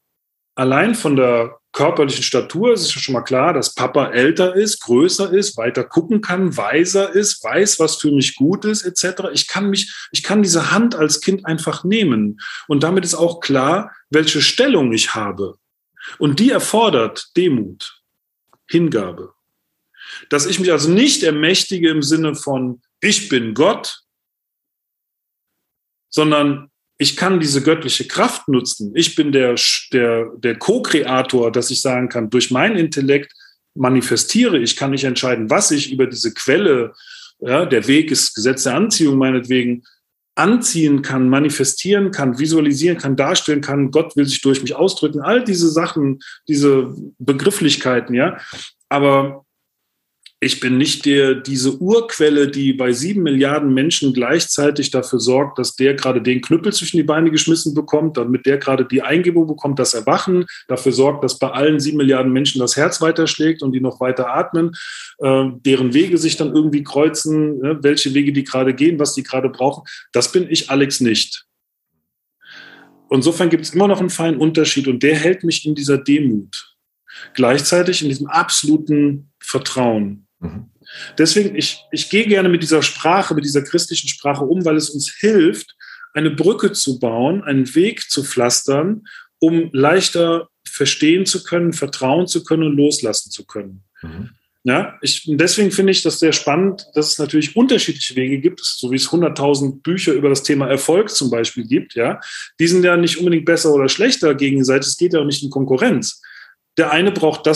allein von der körperlichen Statur ist es schon mal klar, dass Papa älter ist, größer ist, weiter gucken kann, weiser ist, weiß, was für mich gut ist, etc. Ich kann diese Hand als Kind einfach nehmen. Und damit ist auch klar, welche Stellung ich habe. Und die erfordert Demut, Hingabe. Dass ich mich also nicht ermächtige im Sinne von, ich bin Gott, sondern ich kann diese göttliche Kraft nutzen. Ich bin der Co-Kreator, dass ich sagen kann, durch meinen Intellekt manifestiere ich, kann ich entscheiden, was ich über diese Quelle, ja, der Weg ist Gesetz der Anziehung meinetwegen, anziehen kann, manifestieren kann, visualisieren kann, darstellen kann, Gott will sich durch mich ausdrücken, all diese Sachen, diese Begrifflichkeiten, ja. Aber ich bin nicht diese Urquelle, die bei 7 Milliarden Menschen gleichzeitig dafür sorgt, dass der gerade den Knüppel zwischen die Beine geschmissen bekommt, damit der gerade die Eingebung bekommt, das Erwachen, dafür sorgt, dass bei allen 7 Milliarden Menschen das Herz weiterschlägt und die noch weiter atmen, deren Wege sich dann irgendwie kreuzen, welche Wege die gerade gehen, was die gerade brauchen. Das bin ich, Alex, nicht. Insofern gibt es immer noch einen feinen Unterschied und der hält mich in dieser Demut. Gleichzeitig in diesem absoluten Vertrauen. Mhm. Deswegen, ich gehe gerne mit dieser Sprache, mit dieser christlichen Sprache um, weil es uns hilft, eine Brücke zu bauen, einen Weg zu pflastern, um leichter verstehen zu können, vertrauen zu können und loslassen zu können. Mhm. Ja, deswegen finde ich das sehr spannend, dass es natürlich unterschiedliche Wege gibt, so wie es 100.000 Bücher über das Thema Erfolg zum Beispiel gibt. Ja, die sind ja nicht unbedingt besser oder schlechter gegenseitig, es geht ja auch nicht in Konkurrenz. Der eine braucht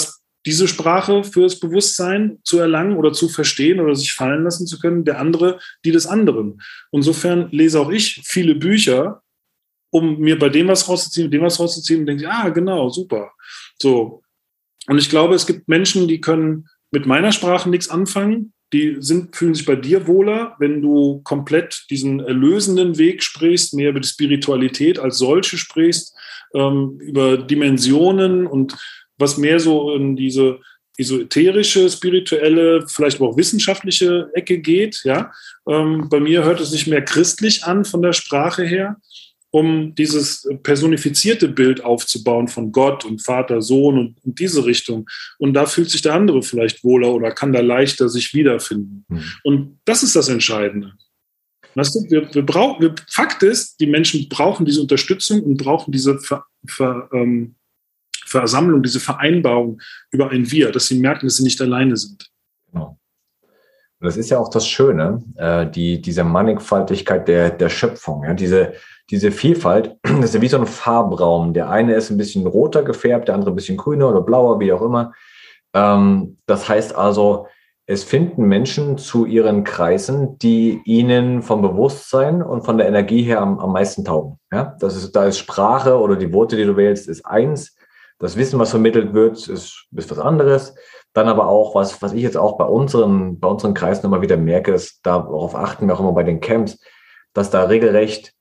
diese Sprache fürs Bewusstsein zu erlangen oder zu verstehen oder sich fallen lassen zu können, der andere die des anderen. Insofern lese auch ich viele Bücher, um mir bei dem was rauszuziehen, und denke, genau, super. So. Und ich glaube, es gibt Menschen, die können mit meiner Sprache nichts anfangen, fühlen sich bei dir wohler, wenn du komplett diesen erlösenden Weg sprichst, mehr über die Spiritualität als solche sprichst, über Dimensionen und was mehr so in diese esoterische, spirituelle, vielleicht aber auch wissenschaftliche Ecke geht. Ja? Bei mir hört es sich mehr christlich an von der Sprache her, um dieses personifizierte Bild aufzubauen von Gott und Vater, Sohn und in diese Richtung. Und da fühlt sich der andere vielleicht wohler oder kann da leichter sich wiederfinden. Mhm. Und das ist das Entscheidende. Weißt du, Fakt ist, die Menschen brauchen diese Unterstützung und brauchen diese Versammlung, diese Vereinbarung über ein Wir, dass sie merken, dass sie nicht alleine sind. Genau. Und das ist ja auch das Schöne, diese Mannigfaltigkeit der Schöpfung, ja, diese Vielfalt, das ist ja wie so ein Farbraum. Der eine ist ein bisschen roter gefärbt, der andere ein bisschen grüner oder blauer, wie auch immer. Das heißt also, es finden Menschen zu ihren Kreisen, die ihnen vom Bewusstsein und von der Energie her am meisten taugen. Ja? Da ist Sprache oder die Worte, die du wählst, ist eins. Das Wissen, was vermittelt wird, ist was anderes. Dann aber auch, was ich jetzt auch bei unseren Kreisen immer wieder merke, ist, darauf achten wir auch immer bei den Camps, dass da regelrecht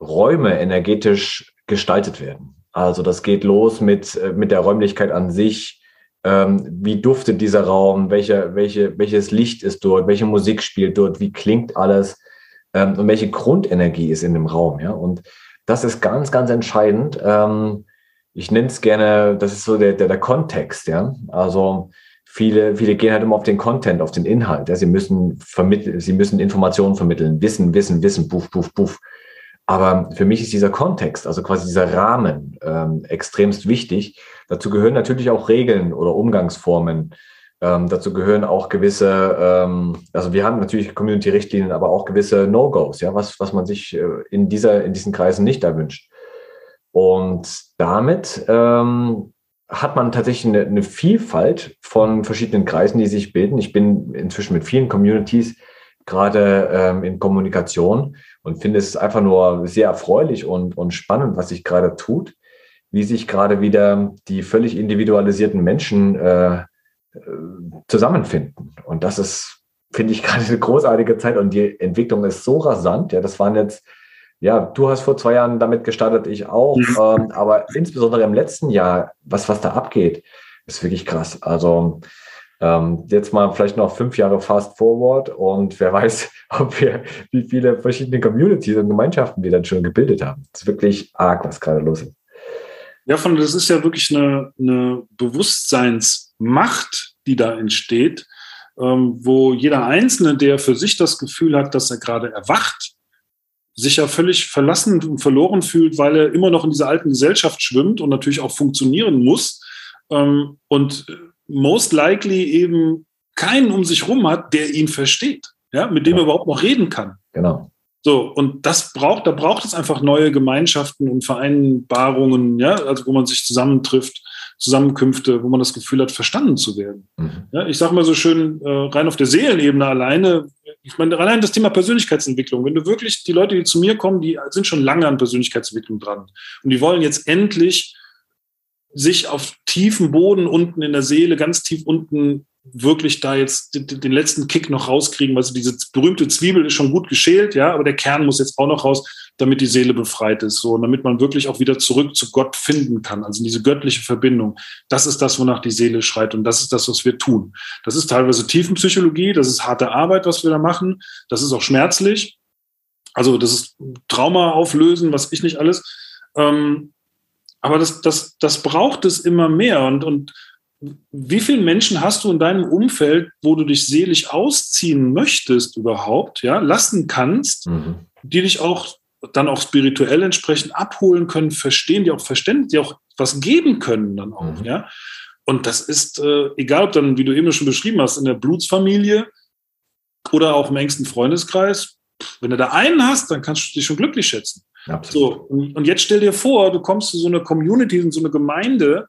Räume energetisch gestaltet werden. Also das geht los mit der Räumlichkeit an sich. Wie duftet dieser Raum? Welches Licht ist dort? Welche Musik spielt dort? Wie klingt alles? Und welche Grundenergie ist in dem Raum? Ja? Und das ist ganz, ganz entscheidend. Ich nenne es gerne, das ist so der Kontext. Ja? Also viele gehen halt immer auf den Content, auf den Inhalt. Ja? Sie müssen Informationen vermitteln. Wissen, puff, puff, puff. Aber für mich ist dieser Kontext, also quasi dieser Rahmen, extremst wichtig. Dazu gehören natürlich auch Regeln oder Umgangsformen. Dazu gehören auch gewisse, also wir haben natürlich Community-Richtlinien, aber auch gewisse No-Gos, ja, was man sich in diesen Kreisen nicht erwünscht. Und damit hat man tatsächlich eine Vielfalt von verschiedenen Kreisen, die sich bilden. Ich bin inzwischen mit vielen Communities gerade in Kommunikation und finde es einfach nur sehr erfreulich und spannend, was sich gerade tut, wie sich gerade wieder die völlig individualisierten Menschen zusammenfinden. Und das ist, finde ich, gerade eine großartige Zeit und die Entwicklung ist so rasant. Ja, das waren jetzt, ja, du hast vor 2 Jahren damit gestartet, ich auch, aber insbesondere im letzten Jahr, was da abgeht, ist wirklich krass. Also jetzt mal vielleicht noch 5 Jahre fast forward und wer weiß, wie viele verschiedene Communities und Gemeinschaften wir dann schon gebildet haben. Das ist wirklich arg, was gerade los ist. Ja, das ist ja wirklich eine Bewusstseinsmacht, die da entsteht, wo jeder Einzelne, der für sich das Gefühl hat, dass er gerade erwacht, sich ja völlig verlassen und verloren fühlt, weil er immer noch in dieser alten Gesellschaft schwimmt und natürlich auch funktionieren muss und most likely eben keinen um sich rum hat, der ihn versteht, ja, mit dem er überhaupt noch reden kann. Genau. So, und da braucht es einfach neue Gemeinschaften und Vereinbarungen, ja, also wo man sich zusammentrifft, Zusammenkünfte, wo man das Gefühl hat, verstanden zu werden. Mhm. Ja, ich sage mal so schön, rein auf der Seelenebene alleine, ich meine, allein das Thema Persönlichkeitsentwicklung, wenn du wirklich die Leute, die zu mir kommen, die sind schon lange an Persönlichkeitsentwicklung dran und die wollen jetzt endlich sich auf tiefem Boden unten in der Seele, ganz tief unten, wirklich da jetzt den letzten Kick noch rauskriegen, weil diese berühmte Zwiebel ist schon gut geschält, ja, aber der Kern muss jetzt auch noch raus, damit die Seele befreit ist, so, und damit man wirklich auch wieder zurück zu Gott finden kann, also diese göttliche Verbindung. Das ist das, wonach die Seele schreit und das ist das, was wir tun. Das ist teilweise Tiefenpsychologie, das ist harte Arbeit, was wir da machen, das ist auch schmerzlich, also das ist Trauma auflösen, was ich nicht alles, aber das braucht es immer mehr und wie viele Menschen hast du in deinem Umfeld, wo du dich seelisch ausziehen möchtest überhaupt, ja, lassen kannst, die dich auch dann auch spirituell entsprechend abholen können, verstehen, die auch was geben können dann auch, ja. Und das ist, egal ob dann, wie du eben schon beschrieben hast, in der Blutsfamilie oder auch im engsten Freundeskreis, wenn du da einen hast, dann kannst du dich schon glücklich schätzen. So, und jetzt stell dir vor, du kommst zu so einer Community, in so eine Gemeinde,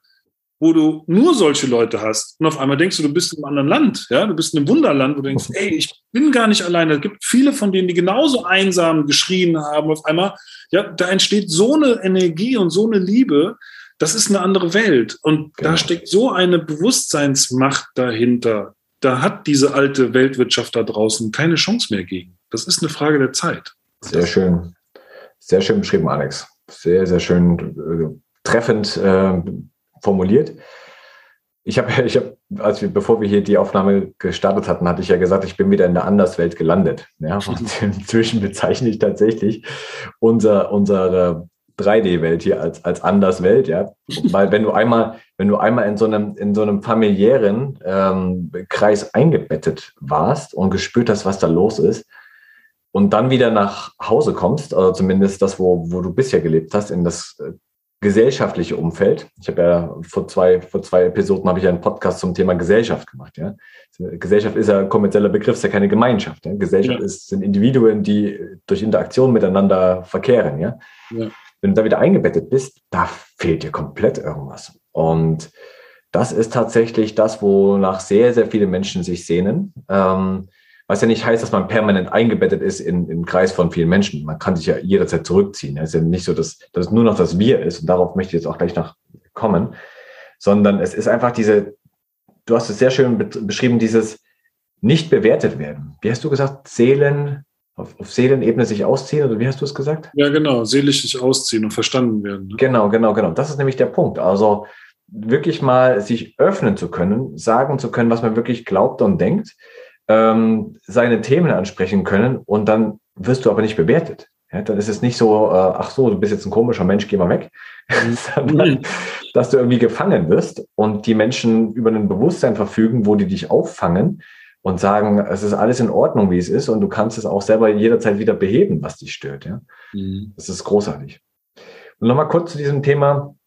wo du nur solche Leute hast und auf einmal denkst du bist in einem anderen Land, ja, du bist in einem Wunderland, wo du denkst, ey, ich bin gar nicht alleine. Es gibt viele von denen, die genauso einsam geschrien haben auf einmal. Ja, da entsteht so eine Energie und so eine Liebe, das ist eine andere Welt und da steckt so eine Bewusstseinsmacht dahinter. Da hat diese alte Weltwirtschaft da draußen keine Chance mehr gegen. Das ist eine Frage der Zeit. Sehr schön beschrieben, Alex. Sehr, sehr schön, treffend formuliert. Ich hab, bevor wir hier die Aufnahme gestartet hatten, hatte ich ja gesagt, ich bin wieder in der Anderswelt gelandet. Ja? Und inzwischen bezeichne ich tatsächlich unsere 3D-Welt hier als Anderswelt, ja. Weil wenn du einmal in so einem familiären Kreis eingebettet warst und gespürt hast, was da los ist, und dann wieder nach Hause kommst, also zumindest das, wo du bisher gelebt hast, in das gesellschaftliche Umfeld. Ich habe ja vor zwei Episoden habe ich ja einen Podcast zum Thema Gesellschaft gemacht. Ja. Gesellschaft ist ja ein kommerzieller Begriff, ist ja keine Gemeinschaft. Ja. Gesellschaft sind Individuen, die durch Interaktion miteinander verkehren. Ja. Ja. Wenn du da wieder eingebettet bist, da fehlt dir komplett irgendwas. Und das ist tatsächlich das, wonach sehr, sehr viele Menschen sich sehnen. Was ja nicht heißt, dass man permanent eingebettet ist in den Kreis von vielen Menschen. Man kann sich ja jederzeit zurückziehen. Es ist ja nicht so, dass es nur noch das Wir ist. Und darauf möchte ich jetzt auch gleich noch kommen. Sondern es ist einfach du hast es sehr schön beschrieben, dieses nicht bewertet werden. Wie hast du gesagt? Seelen, auf Seelenebene sich ausziehen? Oder wie hast du es gesagt? Ja, genau. Seelisch sich ausziehen und verstanden werden. Ne? Genau. Das ist nämlich der Punkt. Also wirklich mal sich öffnen zu können, sagen zu können, was man wirklich glaubt und denkt. Seine Themen ansprechen können und dann wirst du aber nicht bewertet. Ja, dann ist es nicht so, ach so, du bist jetzt ein komischer Mensch, geh mal weg, sondern dass du irgendwie gefangen wirst und die Menschen über ein Bewusstsein verfügen, wo die dich auffangen und sagen, es ist alles in Ordnung, wie es ist und du kannst es auch selber jederzeit wieder beheben, was dich stört. Ja? Das ist großartig. Und nochmal kurz zu diesem Thema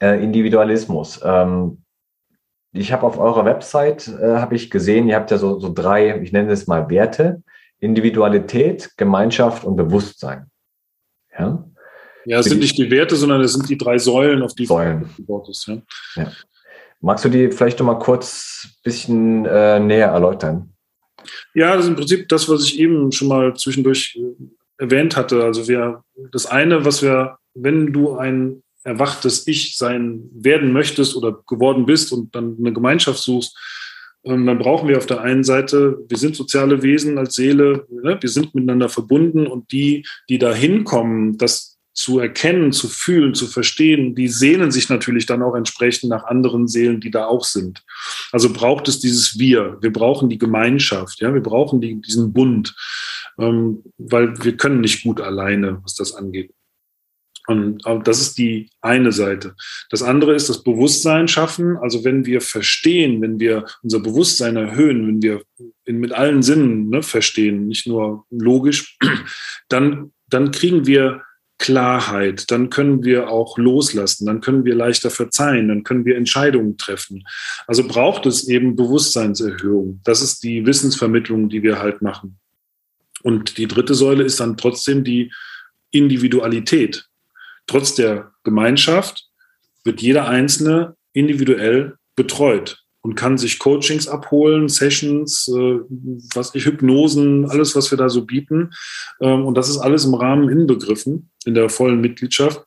Individualismus. Ich habe auf eurer Website, habe ich gesehen, ihr habt ja so drei, ich nenne es mal Werte, Individualität, Gemeinschaft und Bewusstsein. Ja, ja, es sind nicht die Werte, sondern es sind die drei Säulen, auf die Säulen gebaut ist. Ja. Ja. Magst du die vielleicht noch mal kurz ein bisschen näher erläutern? Ja, das ist im Prinzip das, was ich eben schon mal zwischendurch erwähnt hatte. Also das eine, was wenn du ein erwachtes Ich werden möchtest oder geworden bist und dann eine Gemeinschaft suchst, dann brauchen wir auf der einen Seite, wir sind soziale Wesen als Seele, wir sind miteinander verbunden und die, die da hinkommen, das zu erkennen, zu fühlen, zu verstehen, die sehnen sich natürlich dann auch entsprechend nach anderen Seelen, die da auch sind. Also braucht es dieses Wir. Wir brauchen die Gemeinschaft, ja? Wir brauchen diesen Bund, weil wir können nicht gut alleine, was das angeht. Und das ist die eine Seite. Das andere ist das Bewusstsein schaffen. Also wenn wir verstehen, wenn wir unser Bewusstsein erhöhen, wenn wir mit allen Sinnen, ne, verstehen, nicht nur logisch, dann kriegen wir Klarheit, dann können wir auch loslassen, dann können wir leichter verzeihen, dann können wir Entscheidungen treffen. Also braucht es eben Bewusstseinserhöhung. Das ist die Wissensvermittlung, die wir halt machen. Und die dritte Säule ist dann trotzdem die Individualität. Trotz der Gemeinschaft wird jeder Einzelne individuell betreut und kann sich Coachings abholen, Sessions, Hypnosen, alles, was wir da so bieten. Und das ist alles im Rahmen inbegriffen, in der vollen Mitgliedschaft,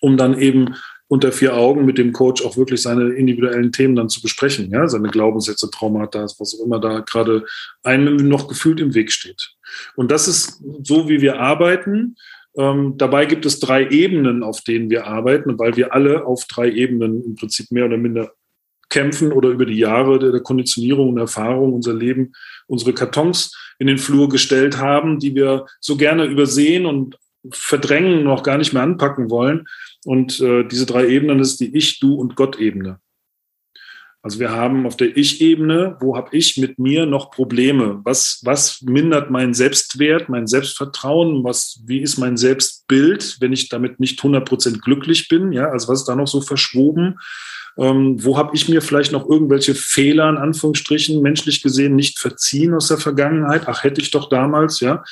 um dann eben unter vier Augen mit dem Coach auch wirklich seine individuellen Themen dann zu besprechen, ja, seine Glaubenssätze, Traumata, was auch immer da gerade einem noch gefühlt im Weg steht. Und das ist so, wie wir arbeiten. Dabei gibt es drei Ebenen, auf denen wir arbeiten, weil wir alle auf drei Ebenen im Prinzip mehr oder minder kämpfen oder über die Jahre der Konditionierung und Erfahrung unser Leben, unsere Kartons in den Flur gestellt haben, die wir so gerne übersehen und verdrängen und auch gar nicht mehr anpacken wollen. Und diese drei Ebenen ist die Ich-, Du- und Gott-Ebene. Also wir haben auf der Ich-Ebene, wo habe ich mit mir noch Probleme? Was mindert meinen Selbstwert, mein Selbstvertrauen? Wie ist mein Selbstbild, wenn ich damit nicht 100% glücklich bin? Ja, also was ist da noch so verschwoben? Wo habe ich mir vielleicht noch irgendwelche Fehler, in Anführungsstrichen, menschlich gesehen, nicht verziehen aus der Vergangenheit? Ach, hätte ich doch damals, ja.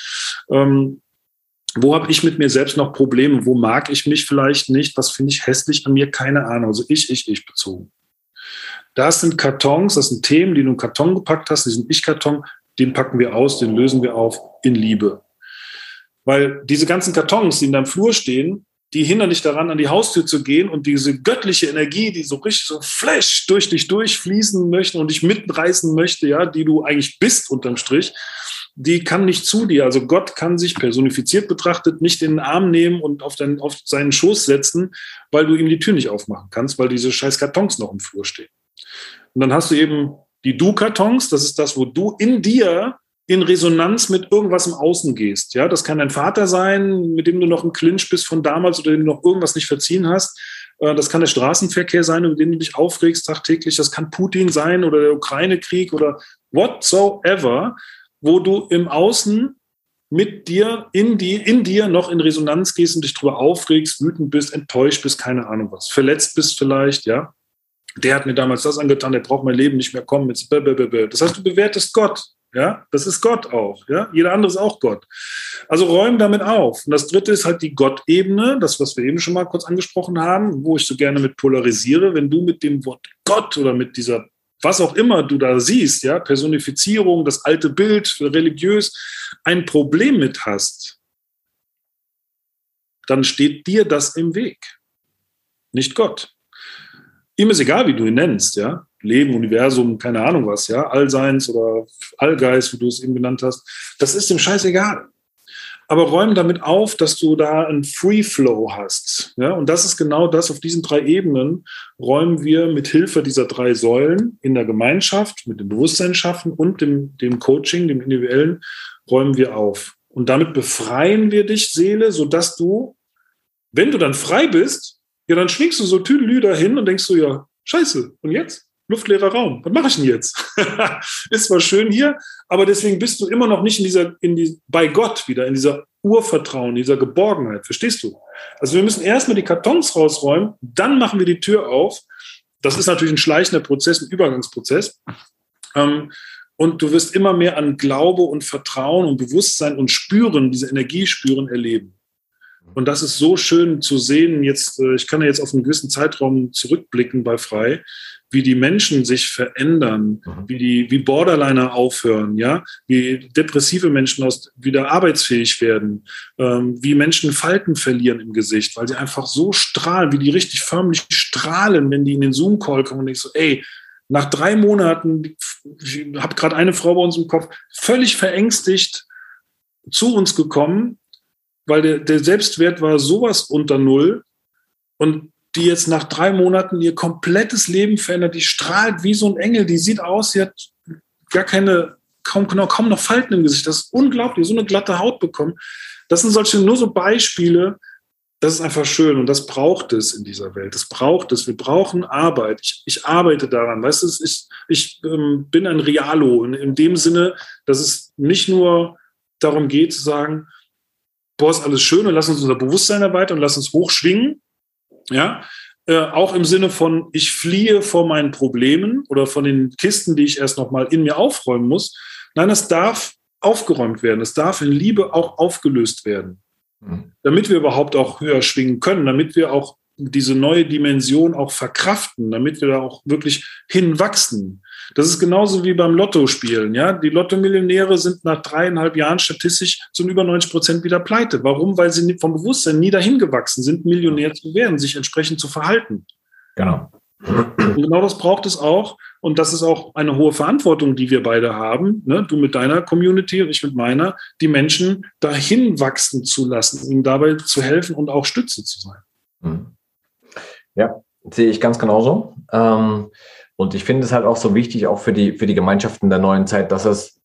Wo habe ich mit mir selbst noch Probleme? Wo mag ich mich vielleicht nicht? Was finde ich hässlich an mir? Keine Ahnung. Also ich bezogen. Das sind Kartons, das sind Themen, die du in Karton gepackt hast, diesen Ich-Karton, den packen wir aus, den lösen wir auf in Liebe. Weil diese ganzen Kartons, die in deinem Flur stehen, die hindern dich daran, an die Haustür zu gehen und diese göttliche Energie, die so richtig so flash durch dich durchfließen möchte und dich mitreißen möchte, ja, die du eigentlich bist unterm Strich, die kann nicht zu dir. Also Gott kann sich personifiziert betrachtet nicht in den Arm nehmen und auf seinen Schoß setzen, weil du ihm die Tür nicht aufmachen kannst, weil diese scheiß Kartons noch im Flur stehen. Und dann hast du eben die Du-Kartons, das ist das, wo du in dir in Resonanz mit irgendwas im Außen gehst. Ja, das kann dein Vater sein, mit dem du noch im Clinch bist von damals oder dem du noch irgendwas nicht verziehen hast. Das kann der Straßenverkehr sein, über den du dich aufregst tagtäglich. Das kann Putin sein oder der Ukraine-Krieg oder whatsoever, wo du im Außen mit dir, in dir noch in Resonanz gehst und dich drüber aufregst, wütend bist, enttäuscht bist, keine Ahnung was, verletzt bist vielleicht, ja. Der hat mir damals das angetan, der braucht mein Leben nicht mehr kommen. Jetzt das heißt, du bewertest Gott. Ja? Das ist Gott auch. Ja? Jeder andere ist auch Gott. Also räum damit auf. Und das Dritte ist halt die Gott-Ebene, das, was wir eben schon mal kurz angesprochen haben, wo ich so gerne mit polarisiere. Wenn du mit dem Wort Gott oder mit dieser, was auch immer du da siehst, ja, Personifizierung, das alte Bild, religiös, ein Problem mit hast, dann steht dir das im Weg. Nicht Gott. Ihm ist egal, wie du ihn nennst, ja, Leben, Universum, keine Ahnung was, ja, Allseins oder Allgeist, wie du es eben genannt hast, das ist dem Scheiß egal. Aber räum damit auf, dass du da einen Free Flow hast, ja, und das ist genau das, auf diesen drei Ebenen räumen wir mit Hilfe dieser drei Säulen in der Gemeinschaft, mit dem Bewusstsein schaffen und dem Coaching, dem Individuellen, räumen wir auf. Und damit befreien wir dich, Seele, sodass du, wenn du dann frei bist, ja, dann schwingst du so tüdelü dahin und denkst so, ja, scheiße, und jetzt? Luftleerer Raum, was mache ich denn jetzt? Ist zwar schön hier, aber deswegen bist du immer noch nicht bei Gott wieder, in dieser Urvertrauen, dieser Geborgenheit, verstehst du? Also wir müssen erstmal die Kartons rausräumen, dann machen wir die Tür auf. Das ist natürlich ein schleichender Prozess, ein Übergangsprozess. Und du wirst immer mehr an Glaube und Vertrauen und Bewusstsein und Spüren, diese Energie spüren, erleben. Und das ist so schön zu sehen, jetzt, ich kann ja jetzt auf einen gewissen Zeitraum zurückblicken bei Frei, wie die Menschen sich verändern, wie Borderliner aufhören, ja, wie depressive Menschen wieder arbeitsfähig werden, wie Menschen Falten verlieren im Gesicht, weil sie einfach so strahlen, wie die richtig förmlich strahlen, wenn die in den Zoom-Call kommen und ich so, ey, nach 3 Monaten, ich habe gerade eine Frau bei uns im Kopf, völlig verängstigt zu uns gekommen, weil der Selbstwert war sowas unter Null und die jetzt nach 3 Monaten ihr komplettes Leben verändert, die strahlt wie so ein Engel, die sieht aus, sie hat kaum noch Falten im Gesicht, das ist unglaublich, so eine glatte Haut bekommen. Das sind nur so Beispiele, das ist einfach schön und das braucht es in dieser Welt, das braucht es, wir brauchen Arbeit, ich arbeite daran, weißt du, ich bin ein Realo, in dem Sinne, dass es nicht nur darum geht zu sagen, boah, ist alles schön und lass uns unser Bewusstsein erweitern und lass uns hochschwingen, ja, auch im Sinne von, ich fliehe vor meinen Problemen oder von den Kisten, die ich erst nochmal in mir aufräumen muss. Nein, das darf aufgeräumt werden, das darf in Liebe auch aufgelöst werden, damit wir überhaupt auch höher schwingen können, damit wir auch diese neue Dimension auch verkraften, damit wir da auch wirklich hinwachsen. Das ist genauso wie beim Lottospielen. Ja? Die Lotto-Millionäre sind nach 3,5 Jahren statistisch zu über 90% wieder pleite. Warum? Weil sie vom Bewusstsein nie dahin gewachsen sind, Millionär zu werden, sich entsprechend zu verhalten. Genau. Und genau das braucht es auch. Und das ist auch eine hohe Verantwortung, die wir beide haben, ne? Du mit deiner Community und ich mit meiner, die Menschen dahin wachsen zu lassen, ihnen dabei zu helfen und auch Stütze zu sein. Mhm. Ja, sehe ich ganz genauso. Und ich finde es halt auch so wichtig, auch für die Gemeinschaften der neuen Zeit, dass es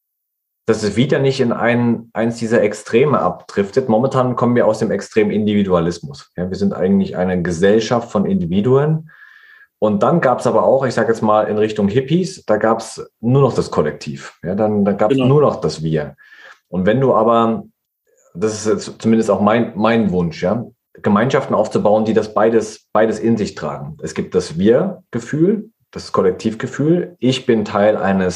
wieder nicht in eins dieser Extreme abdriftet. Momentan kommen wir aus dem extremen Individualismus. Ja, wir sind eigentlich eine Gesellschaft von Individuen Und dann gab es aber auch, ich sage jetzt mal in Richtung Hippies, da gab es nur noch das Kollektiv. Ja, da gab es nur noch das Wir. Und wenn du aber, das ist jetzt zumindest auch mein Wunsch, ja, Gemeinschaften aufzubauen, die das beides in sich tragen. Es gibt das Wir-Gefühl, das Kollektivgefühl. Ich bin Teil einer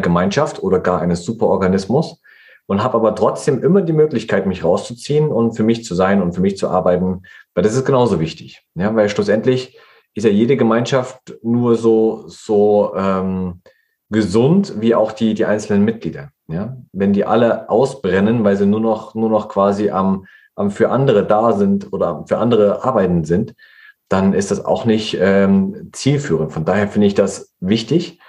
Gemeinschaft oder gar eines Superorganismus und habe aber trotzdem immer die Möglichkeit, mich rauszuziehen und für mich zu sein und für mich zu arbeiten, weil das ist genauso wichtig. Ja, weil schlussendlich ist ja jede Gemeinschaft nur so gesund wie auch die einzelnen Mitglieder. Ja? Wenn die alle ausbrennen, weil sie nur noch quasi am für andere da sind oder für andere arbeiten sind, dann ist das auch nicht zielführend. Von daher finde ich das wichtig.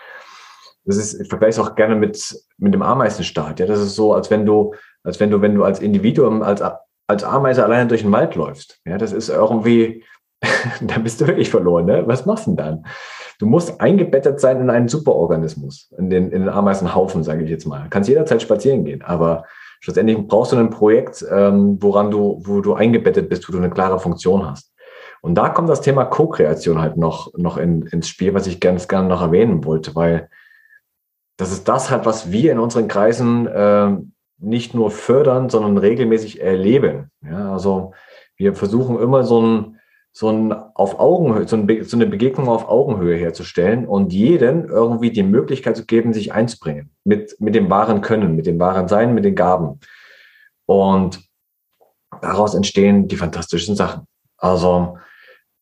Ich vergleiche es auch gerne mit dem Ameisenstaat. Ja? Das ist so, als wenn du als Individuum, als Ameise alleine durch den Wald läufst. Ja? Das ist irgendwie... Da bist du wirklich verloren, ne? Was machst du denn dann? Du musst eingebettet sein in einen Superorganismus, in den Ameisenhaufen, sage ich jetzt mal. Du kannst jederzeit spazieren gehen, aber schlussendlich brauchst du ein Projekt, wo du eingebettet bist, wo du eine klare Funktion hast. Und da kommt das Thema Co-Kreation halt noch ins Spiel, was ich ganz gerne noch erwähnen wollte, weil das ist das halt, was wir in unseren Kreisen nicht nur fördern, sondern regelmäßig erleben. Ja, also wir versuchen immer so eine Begegnung auf Augenhöhe herzustellen und jedem irgendwie die Möglichkeit zu geben, sich einzubringen. Mit dem wahren Können, mit dem wahren Sein, mit den Gaben. Und daraus entstehen die fantastischen Sachen. Also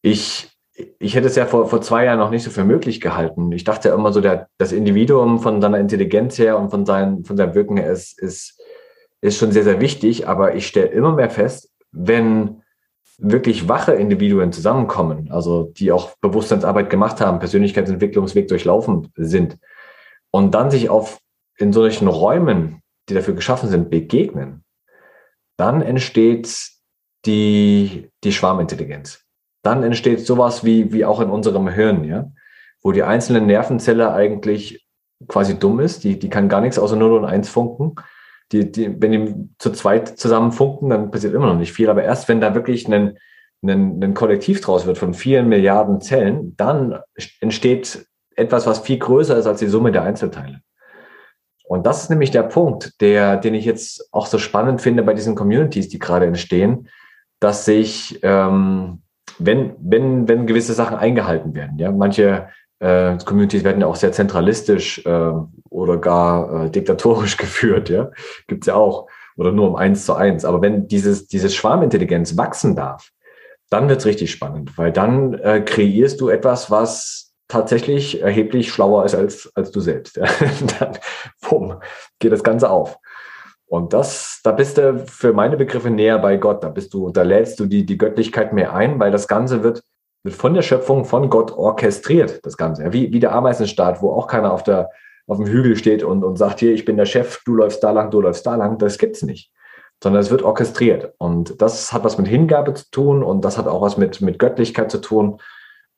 ich hätte es ja vor 2 Jahren noch nicht so für möglich gehalten. Ich dachte ja immer so, das Individuum von seiner Intelligenz her und von seinem Wirken her ist schon sehr, sehr wichtig. Aber ich stelle immer mehr fest, wenn wirklich wache Individuen zusammenkommen, also die auch Bewusstseinsarbeit gemacht haben, Persönlichkeitsentwicklungsweg durchlaufen sind und dann sich in solchen Räumen, die dafür geschaffen sind, begegnen, dann entsteht die Schwarmintelligenz. Dann entsteht sowas wie auch in unserem Hirn, ja, wo die einzelne Nervenzelle eigentlich quasi dumm ist, die kann gar nichts außer 0 und 1 funken. Wenn die zu zweit zusammen funken, dann passiert immer noch nicht viel. Aber erst wenn da wirklich ein Kollektiv draus wird von 4 Milliarden Zellen, dann entsteht etwas, was viel größer ist als die Summe der Einzelteile. Und das ist nämlich der Punkt, den ich jetzt auch so spannend finde bei diesen Communities, die gerade entstehen, dass sich, wenn gewisse Sachen eingehalten werden, ja, manche Communities werden ja auch sehr zentralistisch oder gar diktatorisch geführt, ja, gibt's ja auch, oder nur um 1:1. Aber wenn diese Schwarmintelligenz wachsen darf, dann wird's richtig spannend, weil dann kreierst du etwas, was tatsächlich erheblich schlauer ist als du selbst. Ja. Dann, bumm, geht das Ganze auf. Und da bist du für meine Begriffe näher bei Gott. Da lädst du die Göttlichkeit mehr ein, weil das Ganze wird von der Schöpfung von Gott orchestriert, das Ganze. Ja, wie der Ameisenstaat, wo auch keiner auf dem Hügel steht und sagt, hier, ich bin der Chef, du läufst da lang, du läufst da lang. Das gibt's nicht. Sondern es wird orchestriert. Und das hat was mit Hingabe zu tun und das hat auch was mit Göttlichkeit zu tun.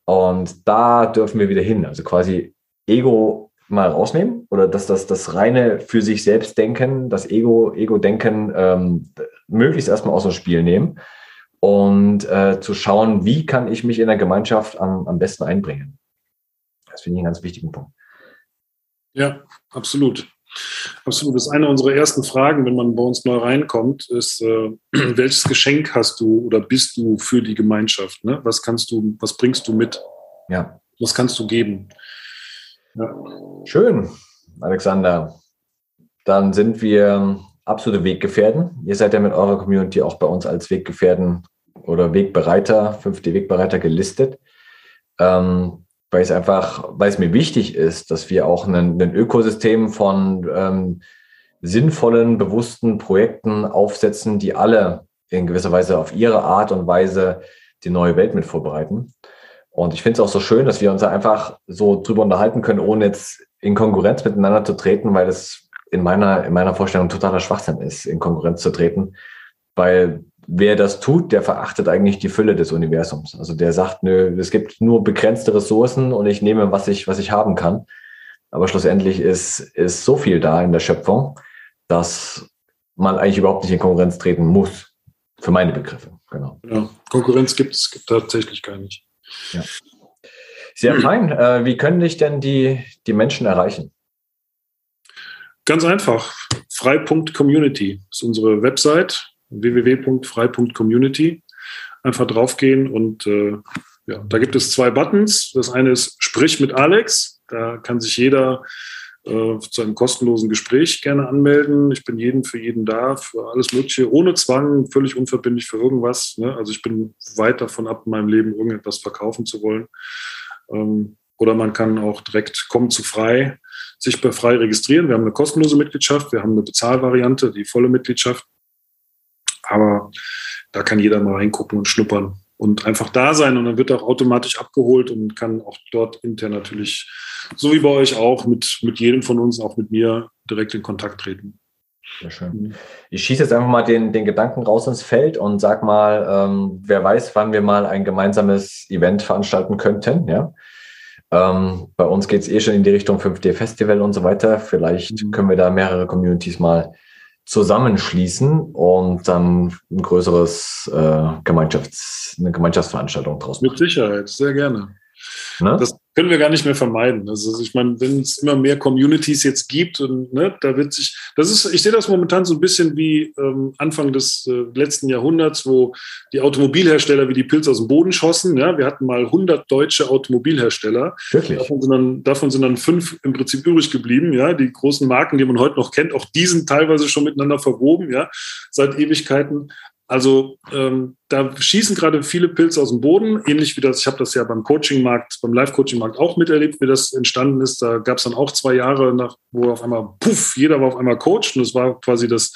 Und da dürfen wir wieder hin. Also quasi Ego mal rausnehmen oder dass das reine für sich selbst Denken, das Ego-Denken möglichst erstmal aus dem Spiel nehmen. Und zu schauen, wie kann ich mich in der Gemeinschaft am besten einbringen. Das finde ich einen ganz wichtigen Punkt. Ja, absolut. Absolut. Das ist eine unserer ersten Fragen, wenn man bei uns neu reinkommt, ist, welches Geschenk hast du oder bist du für die Gemeinschaft? Ne? Was bringst du mit? Ja. Was kannst du geben? Ja. Schön, Alexander. Dann sind wir absolute Weggefährten. Ihr seid ja mit eurer Community auch bei uns als Weggefährten oder Wegbereiter, 5D-Wegbereiter gelistet, weil es mir wichtig ist, dass wir auch ein Ökosystem von sinnvollen, bewussten Projekten aufsetzen, die alle in gewisser Weise auf ihre Art und Weise die neue Welt mit vorbereiten. Und ich finde es auch so schön, dass wir uns da einfach so drüber unterhalten können, ohne jetzt in Konkurrenz miteinander zu treten, weil das in meiner Vorstellung totaler Schwachsinn ist, in Konkurrenz zu treten, weil wer das tut, der verachtet eigentlich die Fülle des Universums. Also der sagt, nö, es gibt nur begrenzte Ressourcen und ich nehme, was ich haben kann. Aber schlussendlich ist so viel da in der Schöpfung, dass man eigentlich überhaupt nicht in Konkurrenz treten muss, für meine Begriffe. Genau. Ja, Konkurrenz gibt es tatsächlich gar nicht. Ja. Sehr fein. Wie können dich denn die Menschen erreichen? Ganz einfach. frei.community ist unsere Website. www.frei.community. Einfach draufgehen und ja, da gibt es 2 Buttons. Das eine ist Sprich mit Alex. Da kann sich jeder zu einem kostenlosen Gespräch gerne anmelden. Ich bin für jeden da, für alles Mögliche, ohne Zwang, völlig unverbindlich für irgendwas. Ne? Also ich bin weit davon ab, in meinem Leben irgendetwas verkaufen zu wollen. Oder man kann auch direkt kommen zu Frei, sich bei Frei registrieren. Wir haben eine kostenlose Mitgliedschaft, wir haben eine Bezahlvariante, die volle Mitgliedschaft. Aber da kann jeder mal reingucken und schnuppern und einfach da sein. Und dann wird er auch automatisch abgeholt und kann auch dort intern natürlich, so wie bei euch auch, mit jedem von uns, auch mit mir, direkt in Kontakt treten. Sehr schön. Ich schieße jetzt einfach mal den Gedanken raus ins Feld und sag mal, wer weiß, wann wir mal ein gemeinsames Event veranstalten könnten. Ja? Bei uns geht es schon in die Richtung 5D Festival und so weiter. Vielleicht können wir da mehrere Communities mal zusammenschließen und dann ein größeres eine Gemeinschaftsveranstaltung draus machen. Mit Sicherheit, sehr gerne. Ne? Das können wir gar nicht mehr vermeiden. Also ich meine, wenn es immer mehr Communities jetzt gibt, und ne, da wird sich, ich sehe das momentan so ein bisschen wie Anfang des letzten Jahrhunderts, wo die Automobilhersteller wie die Pilze aus dem Boden schossen. Ja? Wir hatten mal 100 deutsche Automobilhersteller. Wirklich? Davon sind dann 5 im Prinzip übrig geblieben. Ja? Die großen Marken, die man heute noch kennt, auch die sind teilweise schon miteinander verwoben, ja? Seit Ewigkeiten. Also da schießen gerade viele Pilze aus dem Boden, ähnlich wie das, ich habe das ja beim Live-Coaching-Markt auch miterlebt, wie das entstanden ist. Da gab es dann auch 2 Jahre, wo auf einmal, puff, jeder war auf einmal Coach, und es war quasi das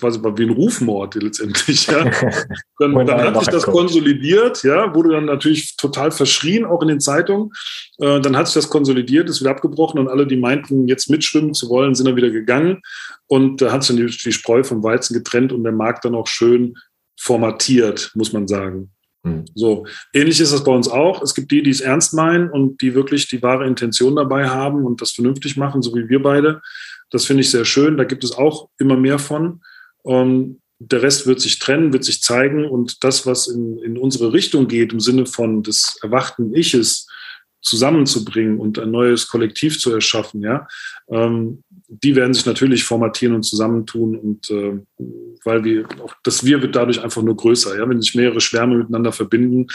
war wie ein Rufmord letztendlich. Ja. Dann hat sich das konsolidiert, ja, wurde dann natürlich total verschrien, auch in den Zeitungen. Dann hat sich das konsolidiert, ist wieder abgebrochen, und alle, die meinten, jetzt mitschwimmen zu wollen, sind dann wieder gegangen. Und da hat sich dann die Spreu vom Weizen getrennt und der Markt dann auch schön formatiert, muss man sagen. Mhm. So, ähnlich ist das bei uns auch. Es gibt die, die es ernst meinen und die wirklich die wahre Intention dabei haben und das vernünftig machen, so wie wir beide. Das finde ich sehr schön. Da gibt es auch immer mehr von. Der Rest wird sich trennen, wird sich zeigen. Und das, was in unsere Richtung geht, im Sinne von des erwachten Iches, zusammenzubringen und ein neues Kollektiv zu erschaffen, ja, die werden sich natürlich formatieren und zusammentun, und weil das Wir wird dadurch einfach nur größer, ja, wenn sich mehrere Schwärme miteinander verbinden,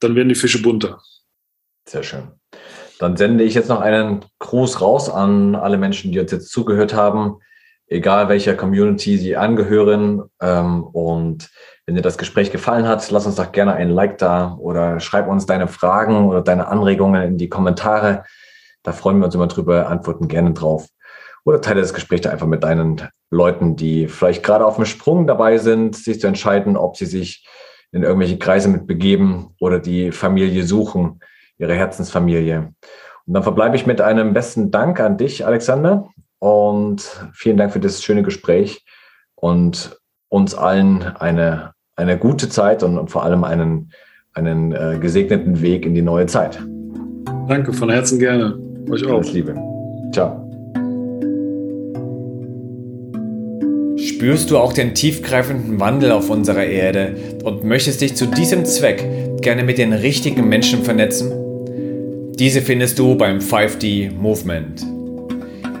dann werden die Fische bunter. Sehr schön. Dann sende ich jetzt noch einen Gruß raus an alle Menschen, die uns jetzt zugehört haben, egal welcher Community sie angehören, und wenn dir das Gespräch gefallen hat, lass uns doch gerne ein Like da oder schreib uns deine Fragen oder deine Anregungen in die Kommentare. Da freuen wir uns immer drüber, antworten gerne drauf. Oder teile das Gespräch da einfach mit deinen Leuten, die vielleicht gerade auf dem Sprung dabei sind, sich zu entscheiden, ob sie sich in irgendwelche Kreise mitbegeben oder die Familie suchen, ihre Herzensfamilie. Und dann verbleibe ich mit einem besten Dank an dich, Alexander. Und vielen Dank für das schöne Gespräch und uns allen eine gute Zeit und vor allem einen gesegneten Weg in die neue Zeit. Danke, von Herzen gerne. Euch auch. Alles Liebe. Ciao. Spürst du auch den tiefgreifenden Wandel auf unserer Erde und möchtest dich zu diesem Zweck gerne mit den richtigen Menschen vernetzen? Diese findest du beim 5D Movement.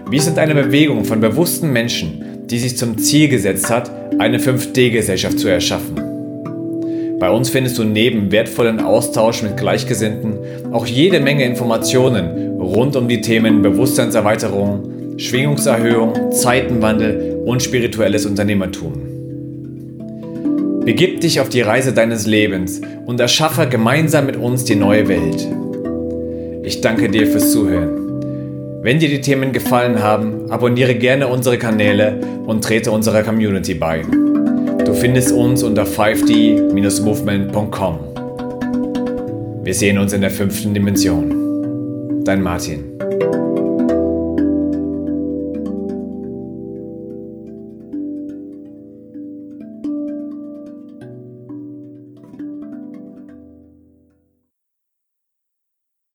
Wir sind eine Bewegung von bewussten Menschen, die sich zum Ziel gesetzt hat, eine 5D-Gesellschaft zu erschaffen. Bei uns findest du neben wertvollen Austausch mit Gleichgesinnten auch jede Menge Informationen rund um die Themen Bewusstseinserweiterung, Schwingungserhöhung, Zeitenwandel und spirituelles Unternehmertum. Begib dich auf die Reise deines Lebens und erschaffe gemeinsam mit uns die neue Welt. Ich danke dir fürs Zuhören. Wenn dir die Themen gefallen haben, abonniere gerne unsere Kanäle und trete unserer Community bei. Du findest uns unter 5d-movement.com. Wir sehen uns in der 5. Dimension. Dein Martin.